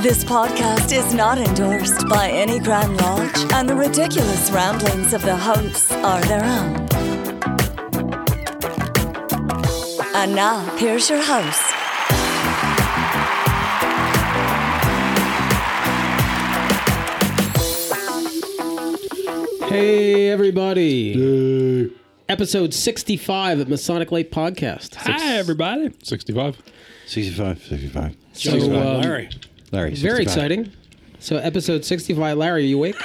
This podcast is not endorsed by any Grand Lodge, and the ridiculous ramblings of the hosts are their own. And now, here's your host. Hey, everybody. Hey. Episode 65 of Masonic Light Podcast. Hi, everybody. 65. So, Larry, 65. Very exciting. So, episode 65. Larry, are you awake?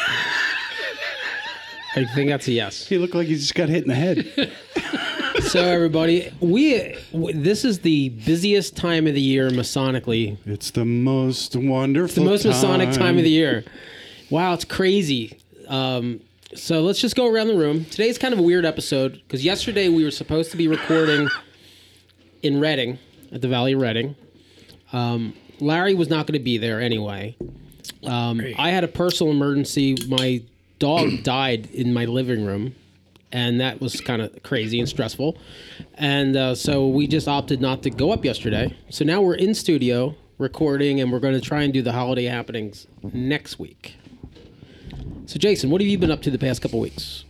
I think that's a yes. He looked like he just got hit in the head. So, everybody, this is the busiest time of the year Masonically. It's the most wonderful Masonic time of the year. Wow, it's crazy. So let's just go around the room. Today's kind of a weird episode because yesterday we were supposed to be recording in Reading at the Valley of Reading. Larry was not going to be there anyway. I had a personal emergency. My dog died in my living room, and that was kind of crazy and stressful. And so we just opted not to go up yesterday. So now we're in studio recording, and we're going to try and do the holiday happenings next week. So, Jason, what have you been up to the past couple weeks?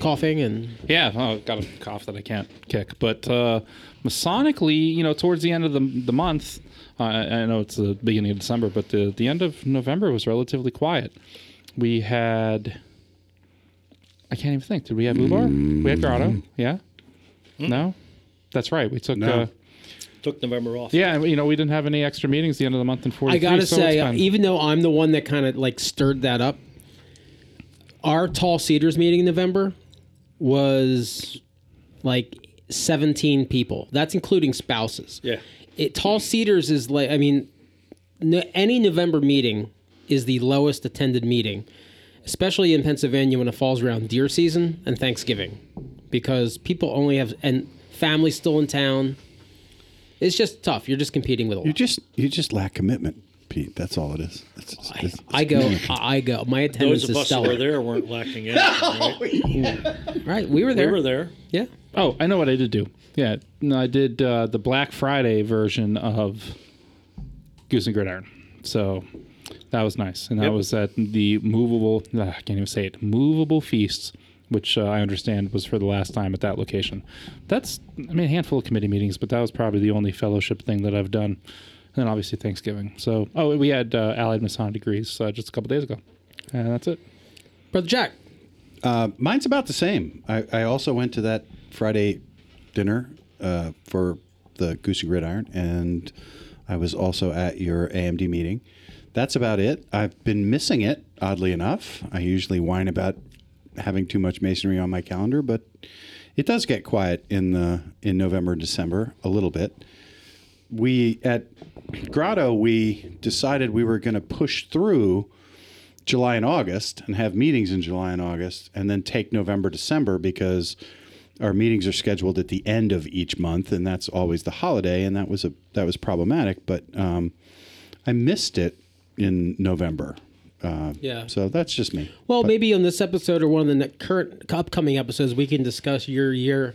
Coughing and... Yeah, got a cough that I can't kick. But Masonically, towards the end of the month, I know it's the beginning of December, but the end of November was relatively quiet. We had... I can't even think. Did we have Ubar? We had Grotto. Yeah? No? That's right. We took... No. Took November off. Yeah, we didn't have any extra meetings the end of the month in 43. I got to say, even though I'm the one that kind of stirred that up, our Tall Cedars meeting in November was 17 people. That's including spouses. Yeah. Tall Cedars is any November meeting is the lowest attended meeting, especially in Pennsylvania when it falls around deer season and Thanksgiving, because people only have and families still in town. It's just tough. You're just competing with a lot. You just lack commitment. Pete, that's all it is. I go. My attendance is stellar. Those of us who were there weren't lacking anything, right? Oh, yeah. Right, we were there. Yeah. Oh, I know what I did do. Yeah, no, I did the Black Friday version of Goose and Gridiron. So that was nice. And I was at the Movable Feast, which I understand was for the last time at that location. That's, a handful of committee meetings, but that was probably the only fellowship thing that I've done. And obviously Thanksgiving. So, we had Allied Masonic Degrees just a couple days ago. And that's it. Brother Jack. Mine's about the same. I also went to that Friday dinner for the Goose and Gridiron. And I was also at your AMD meeting. That's about it. I've been missing it, oddly enough. I usually whine about having too much masonry on my calendar. But it does get quiet in November and December a little bit. We at Grotto, we decided we were going to push through July and August and have meetings in July and August and then take November, December because our meetings are scheduled at the end of each month. And that's always the holiday. And that was problematic. But I missed it in November. So that's just me. Well, maybe on this episode or one of the current upcoming episodes, we can discuss your year.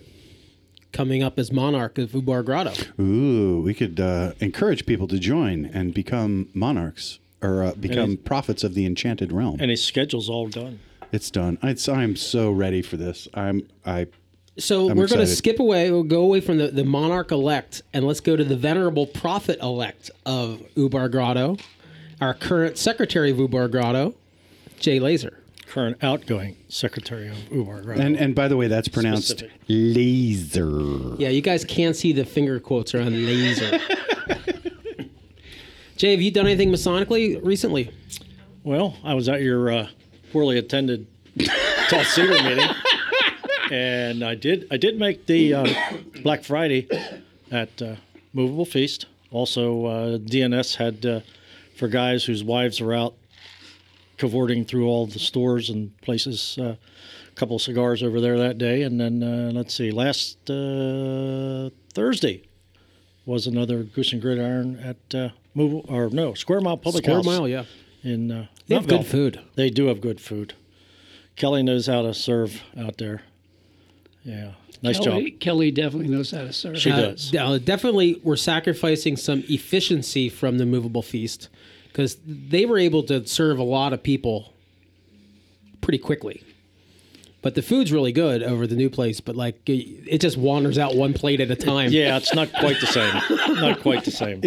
Coming up as monarch of Ubar Grotto. Ooh, we could encourage people to join and become monarchs or become prophets of the Enchanted Realm. And his schedule's all done. It's done. I'm so ready for this. So we're going to skip away. We'll go away from the monarch elect, and let's go to the venerable prophet elect of Ubar Grotto, our current secretary of Ubar Grotto, Jay Laser. Current outgoing secretary of Ubar Grotto. And by the way, that's pronounced Laser. Yeah, you guys can't see the finger quotes around Laser. Jay, have you done anything Masonically recently? Well, I was at your poorly attended Tall Cedar meeting, and I did make the Black Friday at Movable Feast. Also, DNS had for guys whose wives were out cavorting through all the stores and places. A couple of cigars over there that day. And then, let's see, last Thursday was another Goose and Gridiron at Square Mile Public House. Square Mile, yeah. In they have good food. They do have good food. Kelly knows how to serve out there. Yeah. Nice job. Kelly definitely knows how to serve. She does. Definitely, we're sacrificing some efficiency from the Movable Feast because they were able to serve a lot of people pretty quickly. But the food's really good over the new place, but like it just wanders out one plate at a time. Yeah, it's not quite the same. Not quite the same.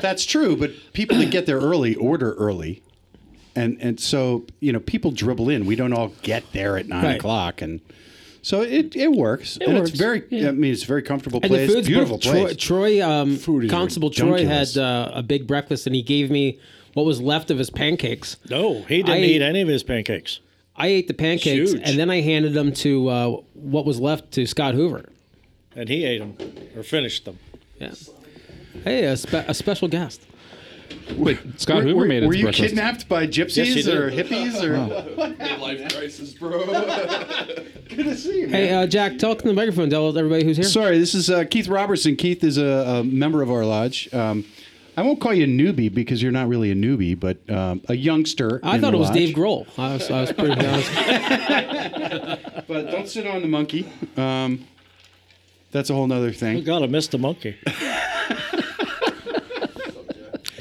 That's true, but people that get there early order early. And so, people dribble in. We don't all get there at 9 o'clock. And so it works. It's very, yeah. I mean, it's a very comfortable place. And the food's beautiful place. Constable Troy had a big breakfast, and he gave me what was left of his pancakes. No, he didn't eat any of his pancakes. I ate the pancakes, and then I handed them to what was left to Scott Hoover. And he ate them, or finished them. Yeah. Hey, a special guest. Wait, Scott Hoover made it. Were you kidnapped by gypsies or hippies or what? Midlife crisis, bro. Good to see you, man. Hey, Jack, talk to the microphone. Tell everybody who's here. Sorry, this is Keith Robertson. Keith is a member of our lodge. I won't call you a newbie because you're not really a newbie, but a youngster. I thought it was Dave Grohl. I was pretty honest. But don't sit on the monkey. That's a whole other thing. Oh, God, I missed the monkey.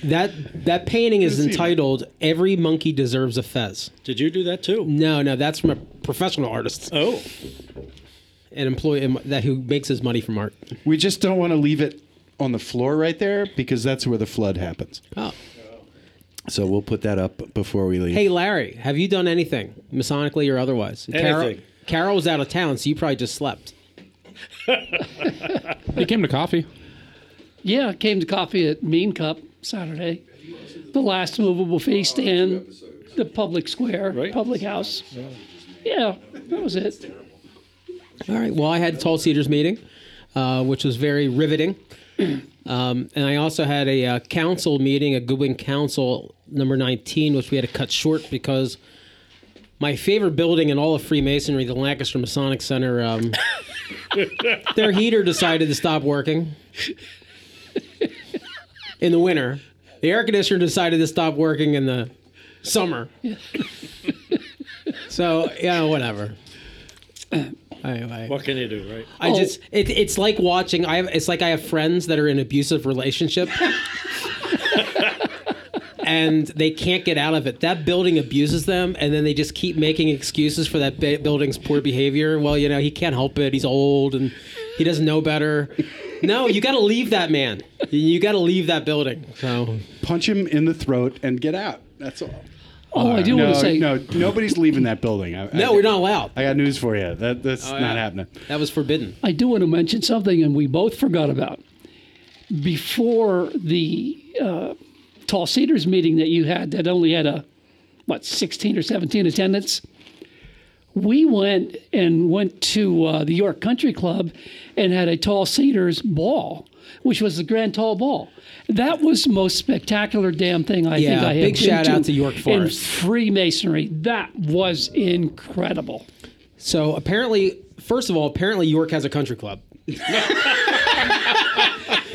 That painting is entitled "Every Monkey Deserves a Fez." Did you do that too? No, that's from a professional artist. Oh, an employee who makes his money from art. We just don't want to leave it on the floor right there because that's where the flood happens. Oh, so we'll put that up before we leave. Hey, Larry, have you done anything masonically or otherwise? Anything. Carol was out of town, so you probably just slept. You came to coffee. Yeah, I came to coffee at Mean Cup Saturday, the last Movable Feast in the public square, right? Public house. Yeah, that was it. All right. Well, I had a Tall Cedars meeting, which was very riveting. And I also had a council meeting at Goodwin Council number 19, which we had to cut short because my favorite building in all of Freemasonry, the Lancaster Masonic Center, their heater decided to stop working. In the winter, the air conditioner decided to stop working in the summer. So, whatever. Anyway. What can you do, right? It's like watching. It's like I have friends that are in abusive relationship, and they can't get out of it. That building abuses them, and then they just keep making excuses for that building's poor behavior. Well, he can't help it. He's old, and he doesn't know better. No, you got to leave that man. You got to leave that building. So punch him in the throat and get out. That's all. Oh, I do want to say nobody's leaving that building. We're not allowed. I got news for you. That's not happening. That was forbidden. I do want to mention something, and we both forgot about before the Tall Cedars meeting that you had that only had 16 or 17 attendance. We went to the York Country Club and had a Tall Cedars ball, which was the Grand Tall Ball. That was the most spectacular damn thing I think I had. Big shout out to York Forest. And Freemasonry. That was incredible. So apparently York has a country club.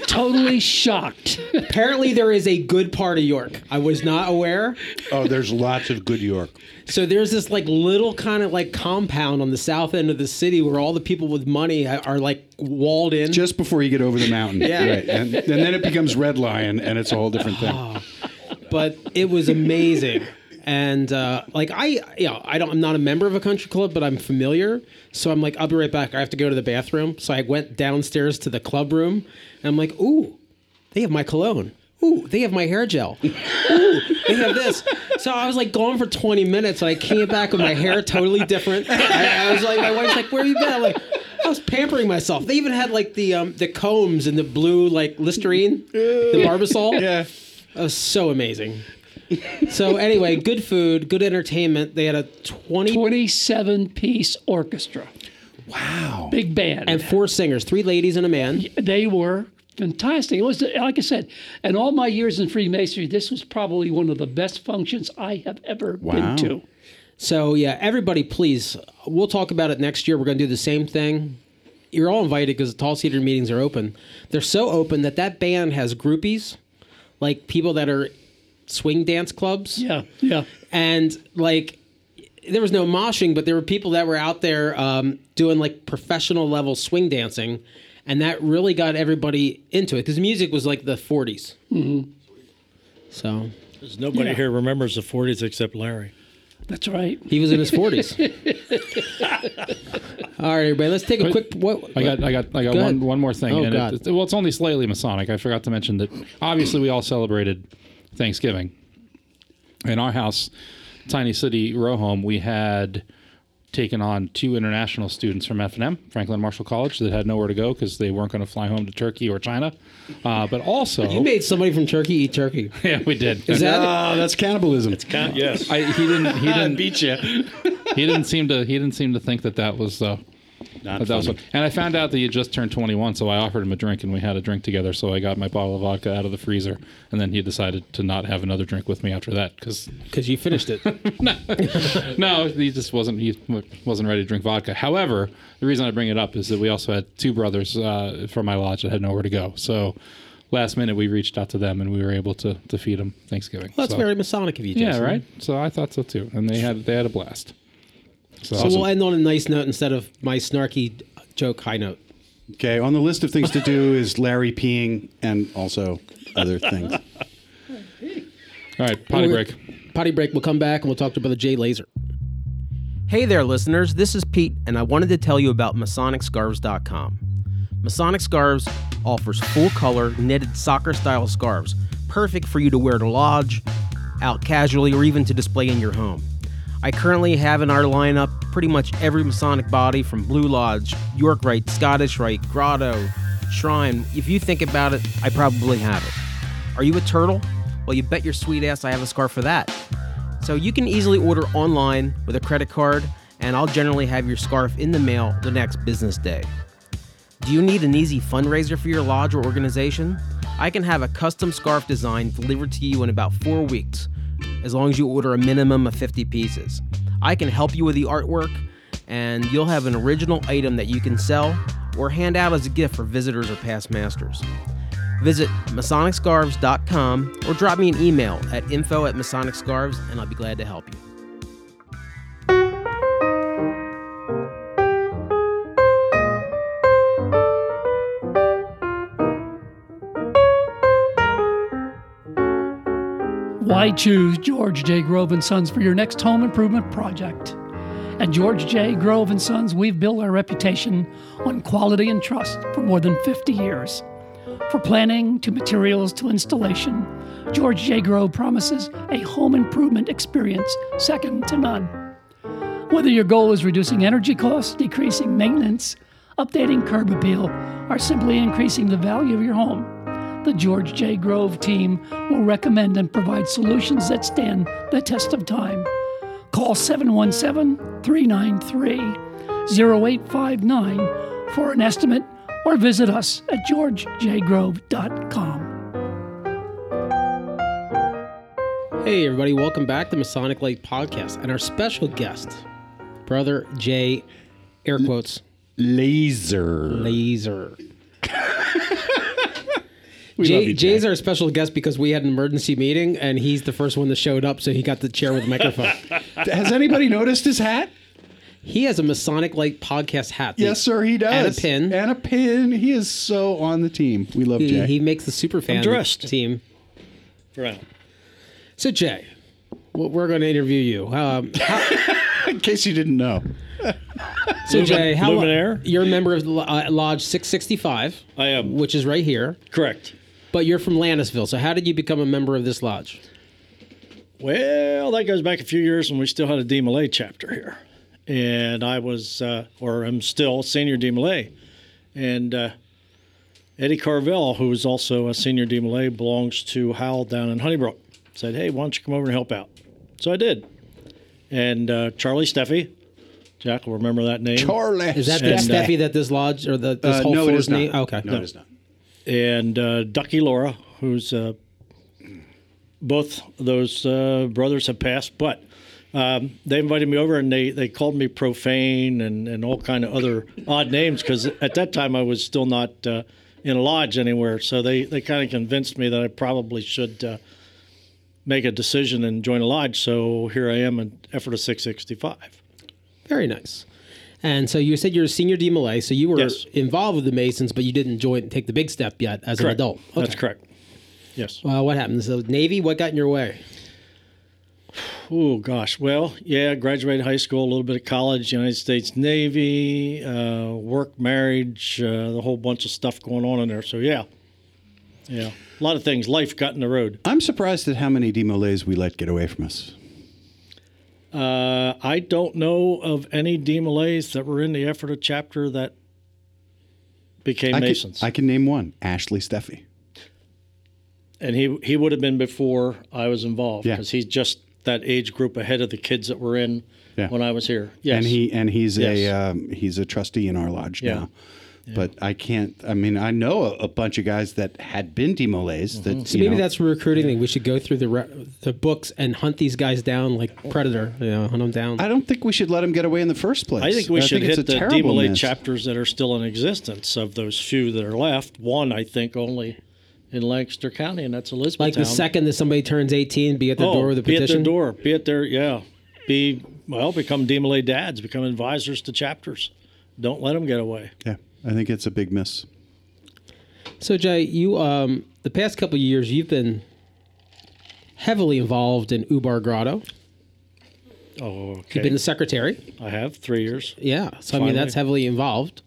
Totally shocked. Apparently, there is a good part of York. I was not aware. Oh, there's lots of good York. So there's this little kind of compound on the south end of the city where all the people with money are walled in. Just before you get over the mountain. Yeah. Right. And then it becomes Red Lion, and it's a whole different thing. Oh, but it was amazing. And I'm not a member of a country club, but I'm familiar. So I'm I'll be right back. I have to go to the bathroom. So I went downstairs to the club room, and I'm ooh, they have my cologne. Ooh, they have my hair gel. Ooh, they have this. So I was gone for 20 minutes, and I came back with my hair totally different. I was my wife's where have you been? I'm I was pampering myself. They even had the combs and the blue Listerine, the Barbasol. Yeah, it was so amazing. So anyway, good food, good entertainment. They had a 27-piece orchestra. Wow. Big band. And 4 singers, 3 ladies and a man. They were fantastic. It was, like I said, and all my years in Freemasonry, this was probably one of the best functions I have ever been to. So, yeah, everybody, please, we'll talk about it next year. We're going to do the same thing. You're all invited because the Tall Cedar meetings are open. They're so open that that band has groupies, like people that are swing dance clubs. Yeah, yeah. And, like, there was no moshing, but there were people that were out there doing, like, professional level swing dancing. And that really got everybody into it because music was like the 40s. Mm-hmm. So there's nobody here remembers the 40s except Larry. That's right. He was in his 40s. All right, everybody. Let's take a quick. I got one more thing. It's only slightly Masonic. I forgot to mention that. Obviously, we all celebrated Thanksgiving. In our house, Tiny City Row Home, we had taken on 2 international students from F&M, Franklin Marshall College, that had nowhere to go because they weren't going to fly home to Turkey or China. But also... You made somebody from Turkey eat turkey. Yeah, we did. That's cannibalism. It's yes. He didn't beat you. He didn't seem to think that was... And I found out that he had just turned 21, so I offered him a drink, and we had a drink together. So I got my bottle of vodka out of the freezer, and then he decided to not have another drink with me after that because you finished it. No, he just wasn't ready to drink vodka. However, the reason I bring it up is that we also had 2 brothers from my lodge that had nowhere to go. So last minute, we reached out to them, and we were able to feed them Thanksgiving. Well, that's very Masonic of you, Jason. Yeah, right. So I thought so too, and they had a blast. So we'll end on a nice note instead of my snarky joke high note. Okay, on the list of things to do is Larry peeing and also other things. All right, potty break. Potty break. We'll come back and we'll talk to Brother Jay Laser. Hey there, listeners. This is Pete, and I wanted to tell you about MasonicScarves.com. Masonic Scarves offers full-color knitted soccer-style scarves, perfect for you to wear to lodge, out casually, or even to display in your home. I currently have in our lineup pretty much every Masonic body from Blue Lodge, York Rite, Scottish Rite, Grotto, Shrine. If you think about it, I probably have it. Are you a turtle? Well, you bet your sweet ass I have a scarf for that. So you can easily order online with a credit card, and I'll generally have your scarf in the mail the next business day. Do you need an easy fundraiser for your lodge or organization? I can have a custom scarf design delivered to you in about 4 weeks. As long as you order a minimum of 50 pieces. I can help you with the artwork, and you'll have an original item that you can sell or hand out as a gift for visitors or past masters. Visit MasonicScarves.com or drop me an email at info@MasonicScarves, and I'll be glad to help you. Why choose George J. Grove and Sons for your next home improvement project? At George J. Grove and Sons, we've built our reputation on quality and trust for more than 50 years. From planning to materials to installation, George J. Grove promises a home improvement experience second to none. Whether your goal is reducing energy costs, decreasing maintenance, updating curb appeal, or simply increasing the value of your home, the George J. Grove team will recommend and provide solutions that stand the test of time. Call 717-393-0859 for an estimate or visit us at georgejgrove.com. Hey everybody, welcome back to Masonic Light Podcast and our special guest, Brother Jay, air quotes, Laser. Jay's our special guest because we had an emergency meeting, and he's the first one that showed up, so he got the chair with the microphone. Has anybody noticed his hat? He has a Masonic Light Podcast hat. Yes, sir, he does. And a pin. He is so on the team. We love Jay. He makes the super fan team. Right. So, Jay, we're going to interview you. In case you didn't know. So, Jay, you're a member of Lodge 665. I am. Which is right here. Correct. But you're from Lannisville, so how did you become a member of this lodge? Well, that goes back a few years when we still had a DMLA chapter here. And I was, or am still, senior DMLA. And Eddie Carvell, who is also a senior DMLA, belongs to Howell down in Honeybrook, said, hey, why don't you come over and help out? So I did. And Charlie Steffi. Jack will remember that name. Charlie. Is that the Steffi that this lodge or this whole force name? No, it is not. Okay. No, it is not. and Ducky Laura, who's both those brothers have passed, but they invited me over, and they called me profane and all kind of other odd names, because at that time I was still not in a lodge anywhere. So they kind of convinced me that I probably should make a decision and join a lodge. So here I am in effort of 665. Very nice. And so you said you're a senior DMLA, so you were involved with the Masons, but you didn't join, take the big step yet as an adult. Okay. That's correct. Yes. Well, what happened? So Navy, what got in your way? Oh, gosh. Well, yeah, graduated high school, a little bit of college, United States Navy, work, marriage, the whole bunch of stuff going on in there. So, yeah, a lot of things. Life got in the road. I'm surprised at how many DMLAs we let get away from us. I don't know of any DMLAs that were in the effort of chapter that became Masons. I can name one, Ashley Steffi. And he would have been before I was involved, because he's just that age group ahead of the kids that were in when I was here. Yes, and he's he's a trustee in our lodge now. Yeah. But I can't. I mean, I know a bunch of guys that had been DMLAs. Mm-hmm. That so maybe that's a recruiting thing. We should go through the books and hunt these guys down like Predator. You know, hunt them down. I don't think we should let them get away in the first place. I think we should hit the DMLA chapters that are still in existence of those few that are left. One, I think, only in Lancaster County, and that's Elizabethtown. Like the second that somebody turns 18, be at the door with a petition. Be at their door. Be at their become DMLA dads, become advisors to chapters. Don't let them get away. Yeah. I think it's a big miss. So, Jay, you the past couple of years, you've been heavily involved in Ubar Grotto. Oh, okay. You've been the secretary. I have, 3 years. Yeah. So, finally. I mean, that's heavily involved.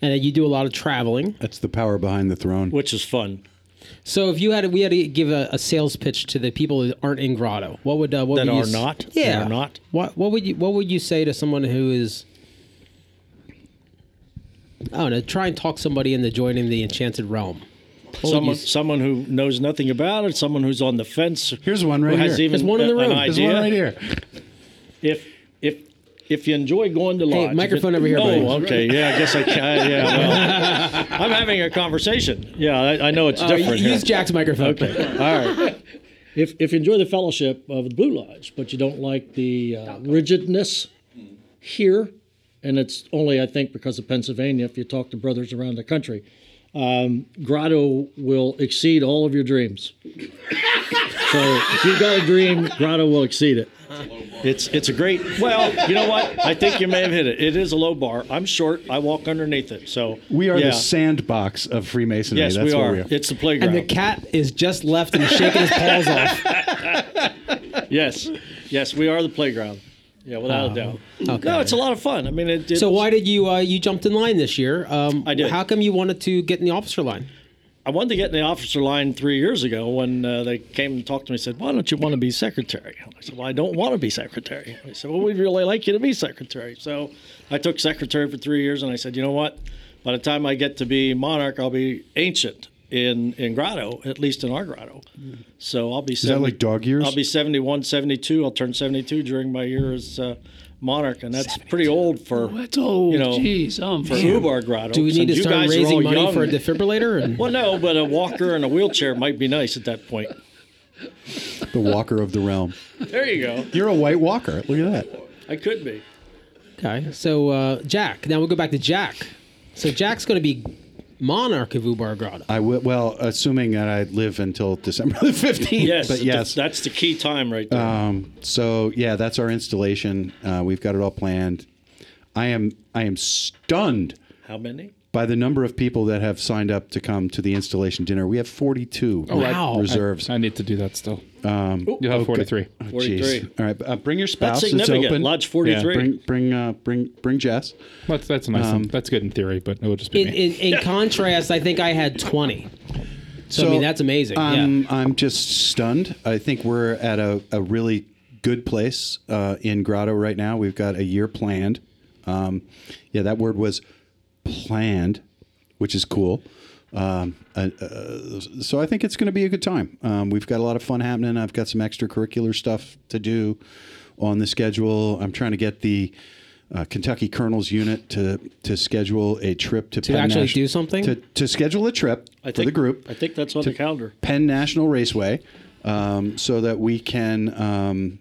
And you do a lot of traveling. That's the power behind the throne. Which is fun. So, if you had, we had to give a sales pitch to the people that aren't in Grotto. What would what that would are you, not? Yeah. That are not. What would you say to someone who is... I don't know. Try and talk somebody into joining the Enchanted Realm. Someone who knows nothing about it. Someone who's on the fence. Here's one right here. There's one in the room. There's one right here. If you enjoy going to lodge, microphone over here. Oh, okay. Yeah, I guess I can. Yeah, well, I'm having a conversation. Yeah, I know it's different. Use Jack's microphone. Okay. All right. If you enjoy the fellowship of the Blue Lodge, but you don't like the rigidness here. And it's only, I think, because of Pennsylvania, if you talk to brothers around the country, Grotto will exceed all of your dreams. So if you've got a dream, Grotto will exceed it. It's a great, well, you know what? I think you may have hit it. It is a low bar. I'm short. I walk underneath it. So we are the sandbox of Freemasonry. Yes, that's we are. It's the playground. And the cat is just left and shaking his paws off. Yes, we are the playground. Yeah, without a doubt. Okay. No, it's a lot of fun. I mean, it so why did you you jumped in line this year? I did. How come you wanted to get in the officer line? I wanted to get in the officer line 3 years ago when they came and talked to me and said, "Why don't you want to be secretary?" I said, "Well, I don't want to be secretary." They said, "Well, we'd really like you to be secretary." So I took secretary for 3 years, and I said, "You know what? By the time I get to be monarch, I'll be ancient in Grotto, at least in our Grotto." So I'll be 70, is that like dog years? I'll be 71, 72. I'll turn 72 during my year as monarch, and that's 72. Pretty old for that's old. You know, jeez, for Ubar Grotto. Do we need to start raising money young. For a defibrillator? Well, no, but a walker and a wheelchair might be nice at that point. The walker of the realm. There you go. You're a white walker. Look at that. I could be. Okay, so Jack. Now we'll go back to Jack. So Jack's going to be monarch of Ubar Grotto. Assuming that I live until December the 15th. Yes, but that's the key time right there. So that's our installation. We've got it all planned. I am stunned. How many? By the number of people that have signed up to come to the installation dinner. We have 42 reserves. I need to do that still. You have 43. Oh, 43. All right, bring your spouse. That's significant. It's open. Lodge 43. Yeah, bring Jess. That's nice. That's good in theory, but it will just be me. In contrast, I think I had 20. So I mean, that's amazing. I'm just stunned. I think we're at a really good place in Grotto right now. We've got a year planned. That word was planned, which is cool. So I think it's going to be a good time. We've got a lot of fun happening. I've got some extracurricular stuff to do on the schedule. I'm trying to get the Kentucky Colonels unit to schedule a trip to Penn actually do something? To schedule a trip for the group. I think that's on the calendar. Penn National Raceway, so that we can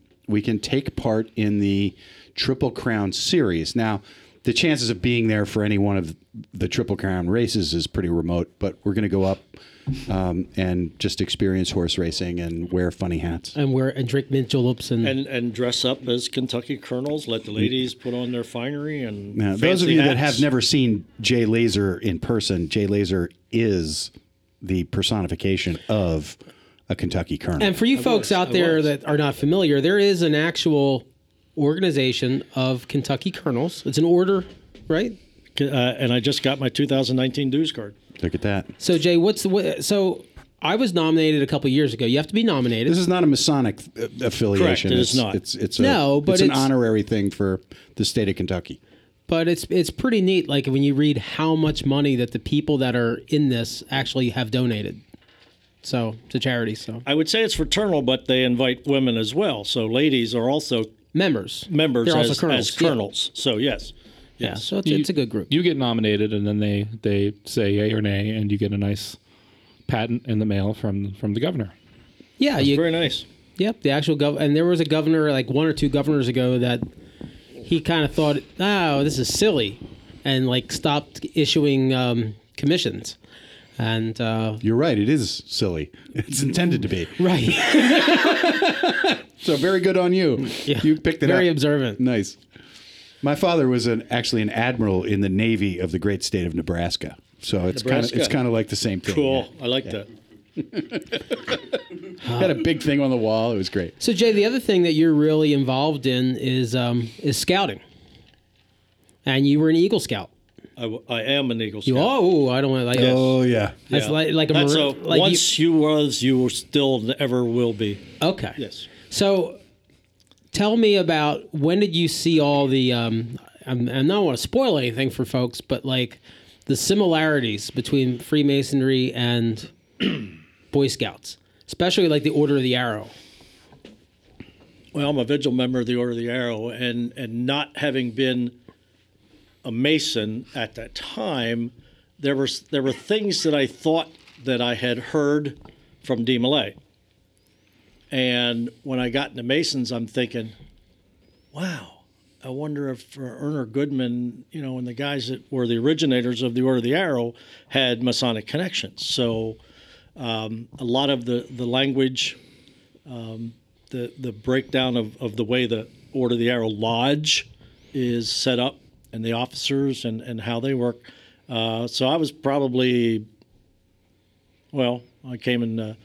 take part in the Triple Crown Series. Now, the chances of being there for any one of the Triple Crown races is pretty remote, but we're going to go up and just experience horse racing and wear funny hats. And drink mint juleps. And dress up as Kentucky Colonels, let the ladies put on their finery and now, those of you hats. That have never seen Jay Laser in person, Jay Laser is the personification of a Kentucky Colonel. And for you folks out there that are not familiar, there is an actual organization of Kentucky Colonels. It's an order, right? And I just got my 2019 dues card. Look at that. So, Jay, so I was nominated a couple of years ago. You have to be nominated. This is not a Masonic affiliation. Correct, it's not. It's an honorary thing for the state of Kentucky. But it's pretty neat, like, when you read how much money that the people that are in this actually have donated. So, to charities. So I would say it's fraternal, but they invite women as well. So ladies are also members as colonels. So, yes. Yeah, so it's a good group. You get nominated, and then they say yay or nay, and you get a nice patent in the mail from the governor. Yeah. That's very nice. Yep, the actual governor. And there was a governor, like one or two governors ago, that he kind of thought, oh, this is silly, and like stopped issuing commissions. And you're right, it is silly. It's intended to be. Right. So very good on you. Yeah. You picked it up. Very observant. Nice. My father was actually an admiral in the Navy of the great state of Nebraska. So it's kind of like the same thing. Cool. Yeah. I like that. Had a big thing on the wall. It was great. So, Jay, the other thing that you're really involved in is scouting. And you were an Eagle Scout. I am an Eagle Scout. I don't want to like that. Oh, yeah. That's like a Marine. Like once you still ever will be. Okay. Yes. So tell me about when did you see all the, I don't want to spoil anything for folks, but like the similarities between Freemasonry and Boy Scouts, especially like the Order of the Arrow. Well, I'm a vigil member of the Order of the Arrow, and not having been a Mason at that time, there were things that I thought that I had heard from D. Millay. And when I got into Masons, I'm thinking, wow, I wonder if Erner Goodman, and the guys that were the originators of the Order of the Arrow had Masonic connections. So a lot of the language, the breakdown of the way the Order of the Arrow Lodge is set up and the officers and how they work. So I was probably, I came in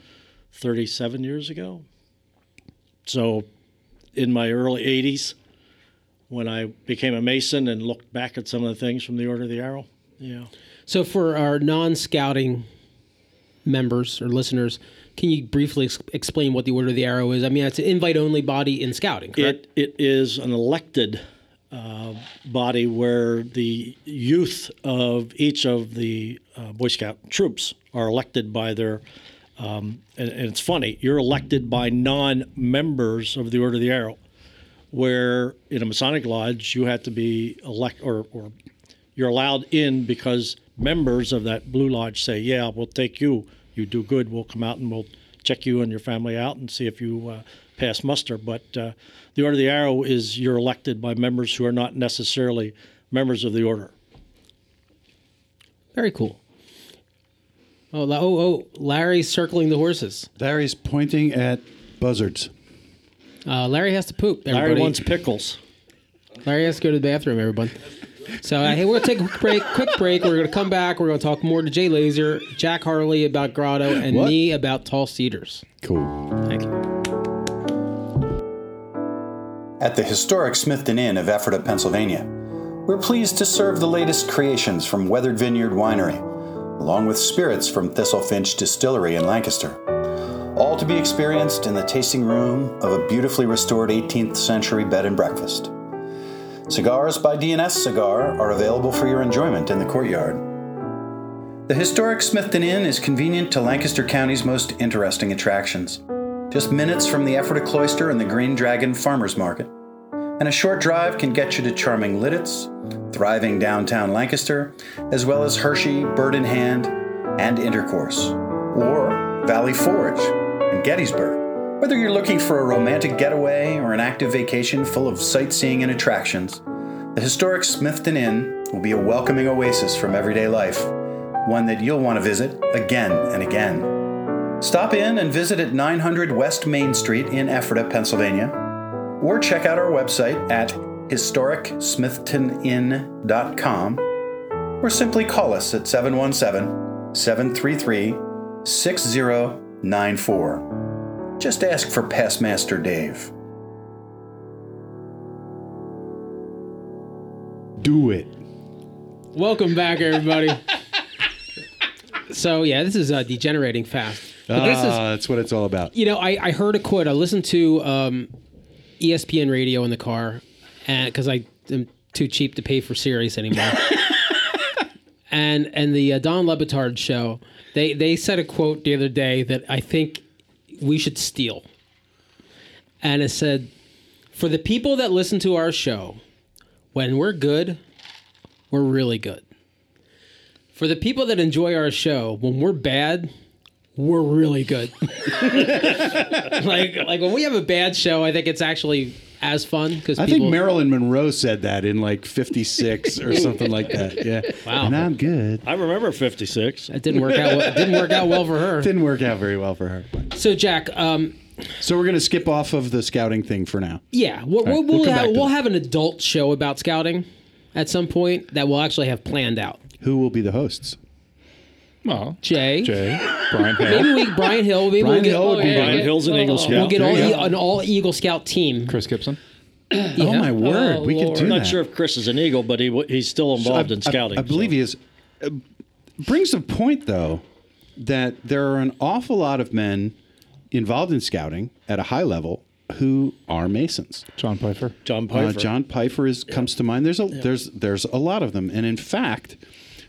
37 years ago. So in my early 80s, when I became a Mason and looked back at some of the things from the Order of the Arrow. Yeah. So for our non-scouting members or listeners, can you briefly explain what the Order of the Arrow is? I mean, it's an invite-only body in scouting, correct? It is an elected body where the youth of each of the Boy Scout troops are elected by their... and it's funny, you're elected by non-members of the Order of the Arrow, where in a Masonic lodge, you have to be elected, or you're allowed in because members of that Blue Lodge say, yeah, we'll take you. You do good. We'll come out and we'll check you and your family out and see if you pass muster. But the Order of the Arrow is you're elected by members who are not necessarily members of the Order. Very cool. Oh, Larry's circling the horses. Larry's pointing at buzzards. Larry has to poop, everybody. Larry wants pickles. Larry has to go to the bathroom, everybody. So, hey, we're going to take a quick break. We're going to come back. We're going to talk more to Jay Laser, Jack Harley about Grotto, and me about tall cedars. Cool. Thank you. At the historic Smithton Inn of Ephrata, Pennsylvania, we're pleased to serve the latest creations from Weathered Vineyard Winery, along with spirits from Thistlefinch Distillery in Lancaster, all to be experienced in the tasting room of a beautifully restored 18th century bed and breakfast. Cigars by D&S Cigar are available for your enjoyment in the courtyard. The historic Smithton Inn is convenient to Lancaster County's most interesting attractions, just minutes from the Ephrata Cloister and the Green Dragon Farmers Market, and a short drive can get you to charming Lidditz, thriving downtown Lancaster, as well as Hershey, Bird in Hand, and Intercourse, or Valley Forge and Gettysburg. Whether you're looking for a romantic getaway or an active vacation full of sightseeing and attractions, the historic Smithton Inn will be a welcoming oasis from everyday life, one that you'll want to visit again and again. Stop in and visit at 900 West Main Street in Ephrata, Pennsylvania, or check out our website at historicsmithtonin.com, or simply call us at 717-733-6094. Just ask for Passmaster Dave. Do it. Welcome back, everybody. So, yeah, this is degenerating fast. That's what it's all about. You know, I heard a quote. I listened to ESPN radio in the car because I am too cheap to pay for Sirius anymore. And the Don LeBatard show, they said a quote the other day that I think we should steal. And it said, for the people that listen to our show, when we're good, we're really good. For the people that enjoy our show, when we're bad, we're really good. like when we have a bad show, I think it's actually as fun because I think Marilyn Monroe said that in like 56 or something like that. Yeah. Wow. And I'm good. I remember 56. It didn't work out. It didn't work out well for her. Didn't work out very well for her. So Jack. So we're going to skip off of the scouting thing for now. Yeah. We'll have an adult show about scouting at some point that we'll actually have planned out. Who will be the hosts? Well, Jay, Brian Hill. Brian Hill's an Eagle Scout. We'll get an all Eagle Scout team. Chris Gibson. Yeah. Oh my word, we could do that. I'm not sure if Chris is an Eagle, but he's still involved in scouting. I believe he is. Brings a point though that there are an awful lot of men involved in scouting at a high level who are Masons. John Pfeiffer. John Pfeiffer comes to mind. There's a lot of them, and in fact,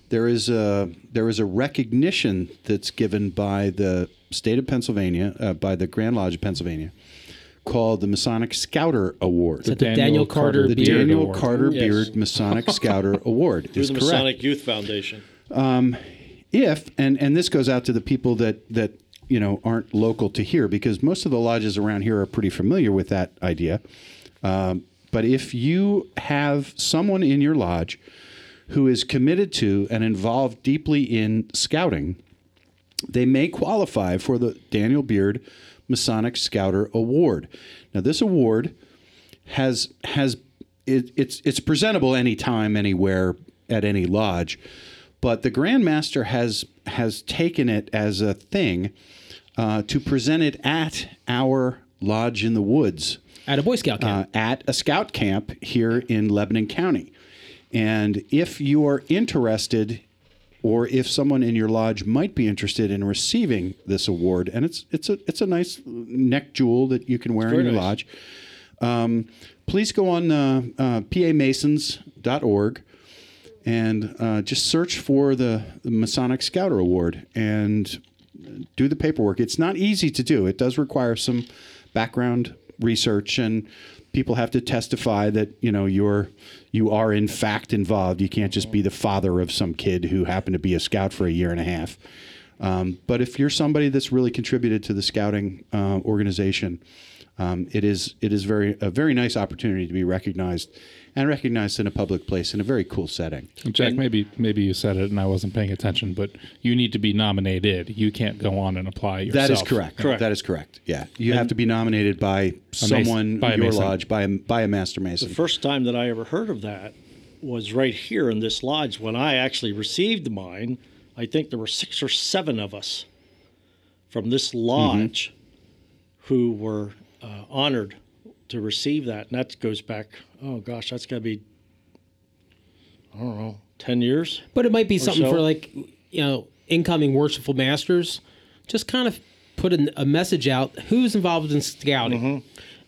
there is a recognition that's given by the state of Pennsylvania, by the Grand Lodge of Pennsylvania, called the Masonic Scouter Award. The Daniel Carter Beard Masonic Scouter Award is correct. Through the Masonic Youth Foundation. If this goes out to the people that. You know, aren't local to here because most of the lodges around here are pretty familiar with that idea. But if you have someone in your lodge who is committed to and involved deeply in scouting, they may qualify for the Daniel Beard Masonic Scouter Award. Now, this award it's presentable anytime, anywhere, at any lodge, but the Grand Master has taken it as a thing to present it at our lodge in the woods. At a Boy Scout camp. At a scout camp here in Lebanon County. And if you are interested, or if someone in your lodge might be interested in receiving this award, and it's a nice neck jewel that you can wear in your lodge, please go on pamasons.org. And just search for the Masonic Scouter Award and do the paperwork. It's not easy to do. It does require some background research, and people have to testify that you are in fact involved. You can't just be the father of some kid who happened to be a scout for a year and a half. But if you're somebody that's really contributed to the scouting organization, it is a very nice opportunity to be recognized. And recognized in a public place in a very cool setting. Jack, maybe you said it and I wasn't paying attention, but you need to be nominated. You can't go on and apply yourself. That is correct. That is correct. Yeah, you have to be nominated by someone in your lodge, by a Master Mason. The first time that I ever heard of that was right here in this lodge when I actually received mine. I think there were 6 or 7 of us from this lodge who were honored to receive that, and that goes back, that's got to be, I don't know, 10 years? But it might be something so. For, like, incoming worshipful masters. Just kind of put a message out, who's involved in scouting,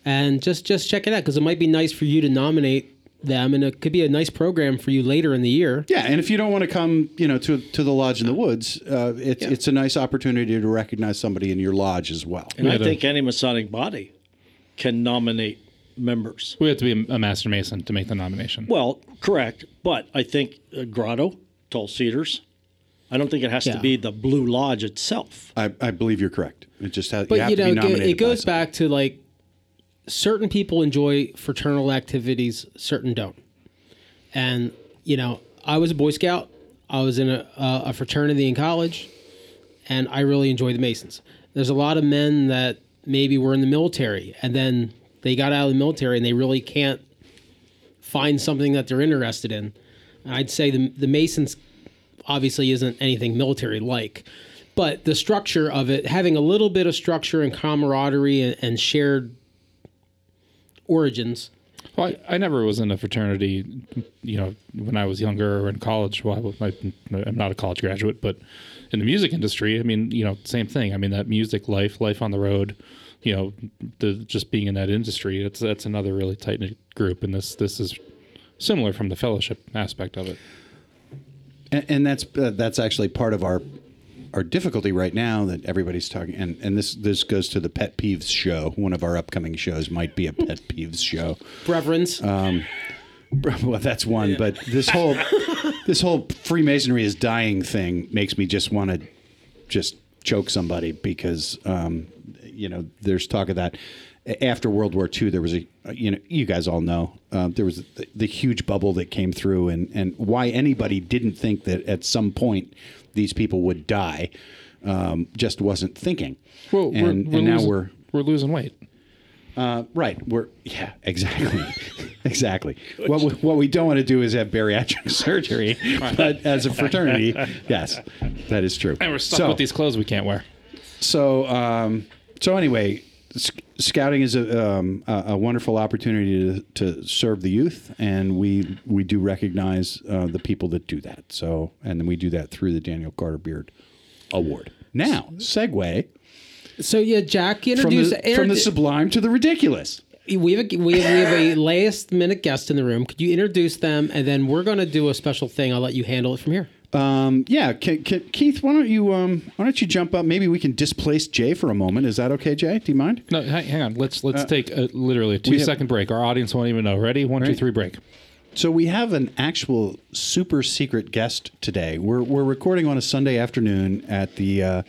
and just check it out, because it might be nice for you to nominate them, and it could be a nice program for you later in the year. Yeah, and if you don't want to come, to the lodge in the woods, it's a nice opportunity to recognize somebody in your lodge as well. And I think any Masonic body can nominate members. We have to be a Master Mason to make the nomination. Well, correct. But I think Grotto, Tall Cedars, I don't think it has to be the Blue Lodge itself. I believe you're correct. It just has to be nominated. It goes back to like certain people enjoy fraternal activities, certain don't. And, you know, I was a Boy Scout. I was in a fraternity in college, and I really enjoyed the Masons. There's a lot of men that maybe were in the military, and then they got out of the military, and they really can't find something that they're interested in. I'd say the Masons obviously isn't anything military-like, but the structure of it, having a little bit of structure and camaraderie and shared origins. Well, I never was in a fraternity, you know, when I was younger or in college. Well, I'm not a college graduate, but in the music industry, I mean, you know, same thing. I mean, that music life on the road, you know, just being in that industry, that's another really tight-knit group, and this is similar from the fellowship aspect of it. And that's actually part of our difficulty right now that everybody's talking, and this goes to the Pet Peeves show. One of our upcoming shows might be a Pet Peeves show. Reverence. Well, that's one, but this whole Freemasonry is dying thing makes me just want to just choke somebody because, you know, there's talk of that. After World War II, there was you guys all know, there was the huge bubble that came through and why anybody didn't think that at some point these people would die, just wasn't thinking. Well, we're losing weight. Right. Exactly. Exactly. What we don't want to do is have bariatric surgery, but as a fraternity, yes, that is true. And we're stuck with these clothes we can't wear. So anyway, scouting is a wonderful opportunity to serve the youth, and we do recognize the people that do that. So, and then we do that through the Daniel Carter Beard Award. Now, segue. So yeah, Jack introduced from the sublime to the ridiculous. We have a last minute guest in the room. Could you introduce them, and then we're going to do a special thing. I'll let you handle it from here. Keith, why don't you jump up? Maybe we can displace Jay for a moment. Is that okay, Jay? Do you mind? No, hang on. Let's take literally a 2-second break. Our audience won't even know. Ready? 1, 2, 3, break. So we have an actual super secret guest today. We're recording on a Sunday afternoon at the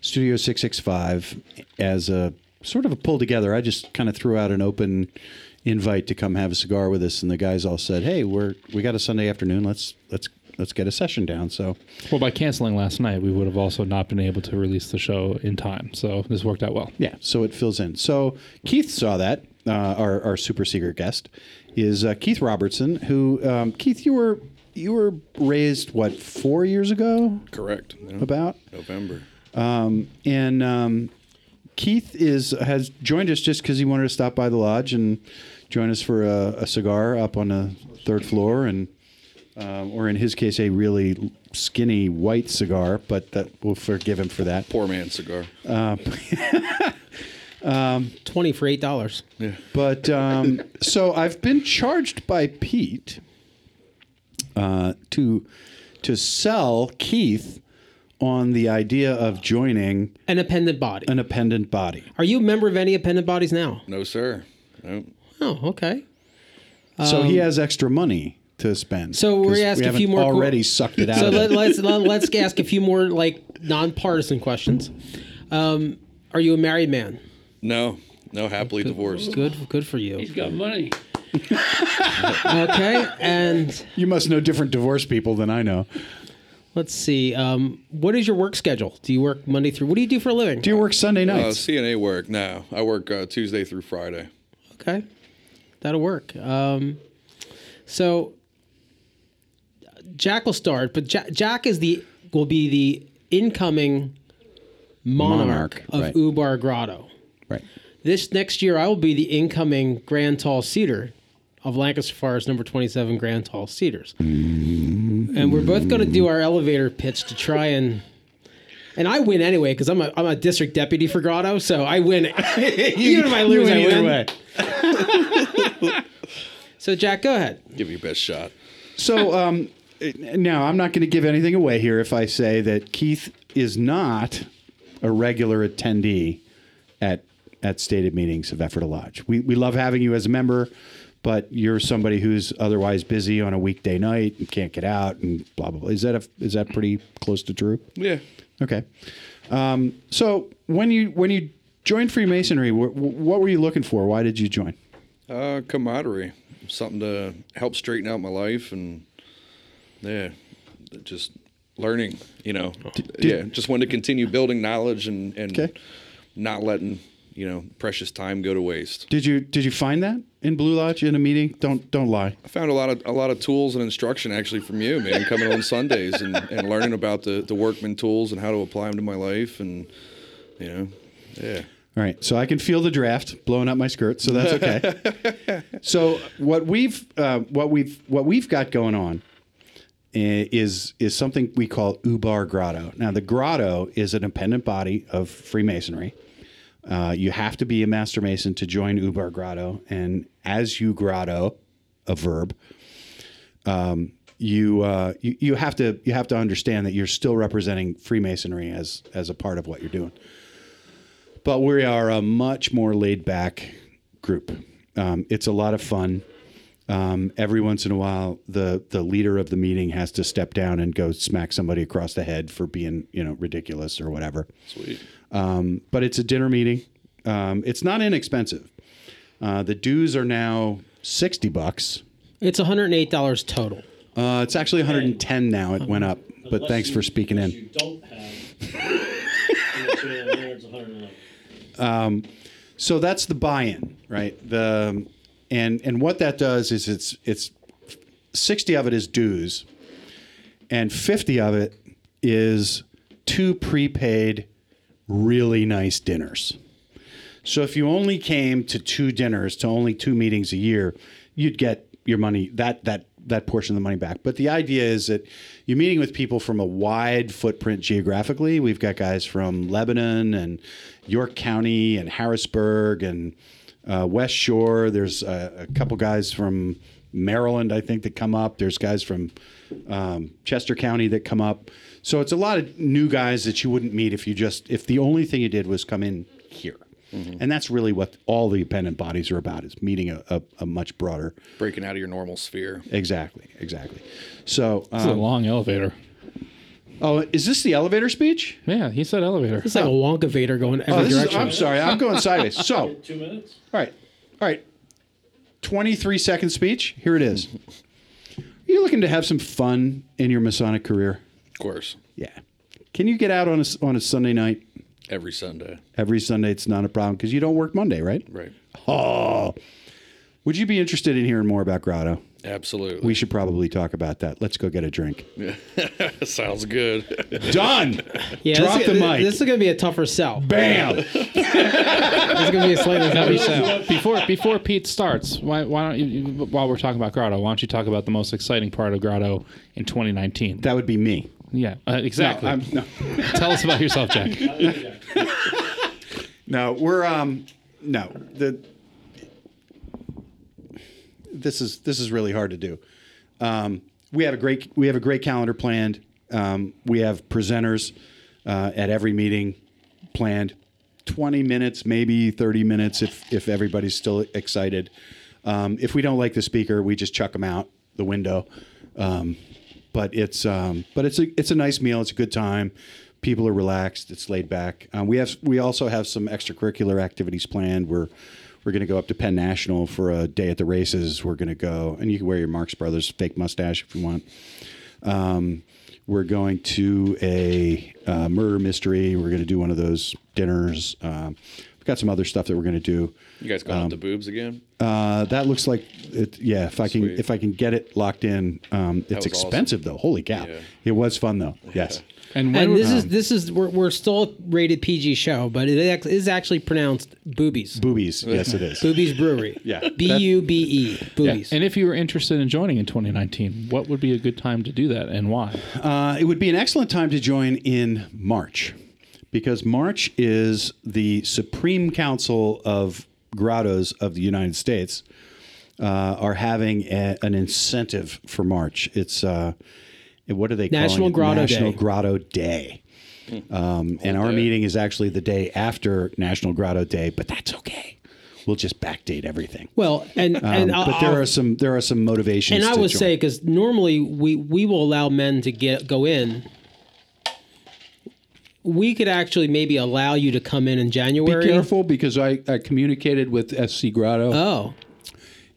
Studio 665 as a sort of a pull together. I just kind of threw out an open invite to come have a cigar with us, and the guys all said, "Hey, we got a Sunday afternoon. Let's get a session down." So, well, by canceling last night, we would have also not been able to release the show in time. So this worked out well. Yeah. So it fills in. So Keith saw that our super secret guest is Keith Robertson. Who Keith, you were raised 4 years ago? Correct. Yeah. About November. Keith has joined us just because he wanted to stop by the lodge and join us for a cigar up on the third floor, and or in his case, a really skinny white cigar. But that we'll forgive him for that. Poor man's cigar. 20 for $8. Yeah. But so I've been charged by Pete to sell Keith on the idea of joining an appendant body. Are you a member of any appendant bodies now? No, sir. No. Oh, okay. So he has extra money to spend. So we're asking a few more. Already sucked it out. So let's ask a few more like nonpartisan questions. Are you a married man? No, happily divorced. Good for you. He's got money. Okay, and you must know different divorce people than I know. Let's see. What is your work schedule? Do you work Monday through? What do you do for a living? Do you work Sunday nights? CNA work. No, I work Tuesday through Friday. Okay, that'll work. So Jack will start, but Jack will be the incoming monarch of Ubar Grotto. Right. This next year, I will be the incoming Grand Tall Cedar of Lancaster Forest, number 27 Grand Tall Cedars. And we're both going to do our elevator pitch to try and I win anyway because I'm a district deputy for Grotto, so I win. Even if I lose, I win. Way. So Jack, go ahead. Give your best shot. So now I'm not going to give anything away here if I say that Keith is not a regular attendee at at stated meetings of Effort to Lodge. We love having you as a member, but you're somebody who's otherwise busy on a weekday night and can't get out and blah, blah, blah. Is that pretty close to true? Yeah. Okay. So when you joined Freemasonry, what were you looking for? Why did you join? Camaraderie, something to help straighten out my life, and yeah, just learning, you know. Just wanted to continue building knowledge and okay. Not letting, you know, precious time go to waste. Did you find that in Blue Lodge in a meeting? Don't lie. I found a lot of tools and instruction actually from you, man, coming on Sundays and learning about the workman tools and how to apply them to my life, and you know, yeah. All right, so I can feel the draft blowing up my skirt, so that's okay. So what we've got going on is something we call Ubar Grotto. Now, the grotto is an independent body of Freemasonry. You have to be a Master Mason to join Ubar Grotto, and as you grotto, a verb, you have to understand that you're still representing Freemasonry as a part of what you're doing. But we are a much more laid-back group. It's a lot of fun. Every once in a while, the leader of the meeting has to step down and go smack somebody across the head for being, you know, ridiculous or whatever. Sweet. But it's a dinner meeting. It's not inexpensive. The dues are now $60. It's $108 total. It's actually $110 now. It went up. But thanks for speaking in. You don't have... So that's the buy-in, right? And what that does is it's 60 of it is dues, and 50 of it is two prepaid really nice dinners. So if you only came to two dinners, to only two meetings a year, you'd get your money, that portion of the money back. But the idea is that you're meeting with people from a wide footprint geographically. We've got guys from Lebanon and York County and Harrisburg and West Shore. There's a couple guys from Maryland, I think, that come up. There's guys from Chester County that come up. So it's a lot of new guys that you wouldn't meet if the only thing you did was come in here. Mm-hmm. And that's really what all the independent bodies are about, is meeting a much broader... Breaking out of your normal sphere. Exactly. So... It's a long elevator. Oh, is this the elevator speech? Yeah, he said elevator. It's like a Wonkavator going every direction. I'm sorry, I'm going sideways. So... 2 minutes? All right. 23-second speech. Here it is. Are you looking to have some fun in your Masonic career? Of course. Yeah. Can you get out on a Sunday night? Every Sunday, it's not a problem because you don't work Monday, right? Right. Oh, would you be interested in hearing more about Grotto? Absolutely. We should probably talk about that. Let's go get a drink. Sounds good. Done. Yeah, drop the mic. This is going to be a tougher sell. Bam. This is going to be a slightly tougher sell. Before Pete starts, why don't you? While we're talking about Grotto, why don't you talk about the most exciting part of Grotto in 2019? That would be me. Yeah, exactly. No. Tell us about yourself, Jack. No, we're This is really hard to do. We have a great calendar planned. We have presenters at every meeting planned. 20 minutes, maybe 30 minutes, if everybody's still excited. If we don't like the speaker, we just chuck them out the window. But it's a nice meal. It's a good time. People are relaxed. It's laid back. We also have some extracurricular activities planned. We're going to go up to Penn National for a day at the races. We're going to go, and you can wear your Marx Brothers fake mustache if you want. We're going to a murder mystery. We're going to do one of those dinners. We've got some other stuff that we're going to do. You guys going out to boobs again? That looks like it. Yeah, if I can get it locked in. It's expensive awesome. Though. Holy cow! Yeah. It was fun though. Yeah. Yes. We're still a rated PG show, but it is actually pronounced Boobies. Boobies, yes it is. Boobies Brewery. Yeah. B-U-B-E, Boobies. Yeah. And if you were interested in joining in 2019, what would be a good time to do that and why? It would be an excellent time to join in March, because March is the Supreme Council of Grottos of the United States are having an incentive for March. It's... what are they calling it? National Grotto Day. And our meeting is actually the day after National Grotto Day, but that's okay. We'll just backdate everything. Well, there are some motivations. And I would say, because normally we will allow men to go in. We could actually maybe allow you to come in January. Be careful, because I communicated with SC Grotto. Oh,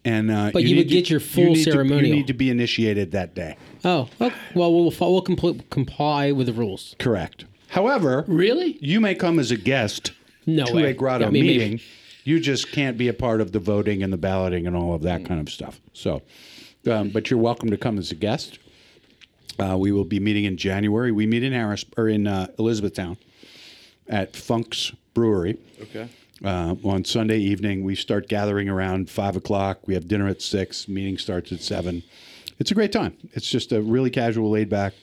and but you would get your full ceremonial. You need to be initiated that day. Oh, okay. Well, we'll comply with the rules. Correct. However, really, you may come as a guest to a Grotto meeting. Maybe. You just can't be a part of the voting and the balloting and all of that kind of stuff. So, but you're welcome to come as a guest. We will be meeting in January. We meet in Elizabethtown at Funk's Brewery. Okay. On Sunday evening, we start gathering around 5 o'clock. We have dinner at 6. Meeting starts at 7. It's a great time. It's just a really casual, laid back.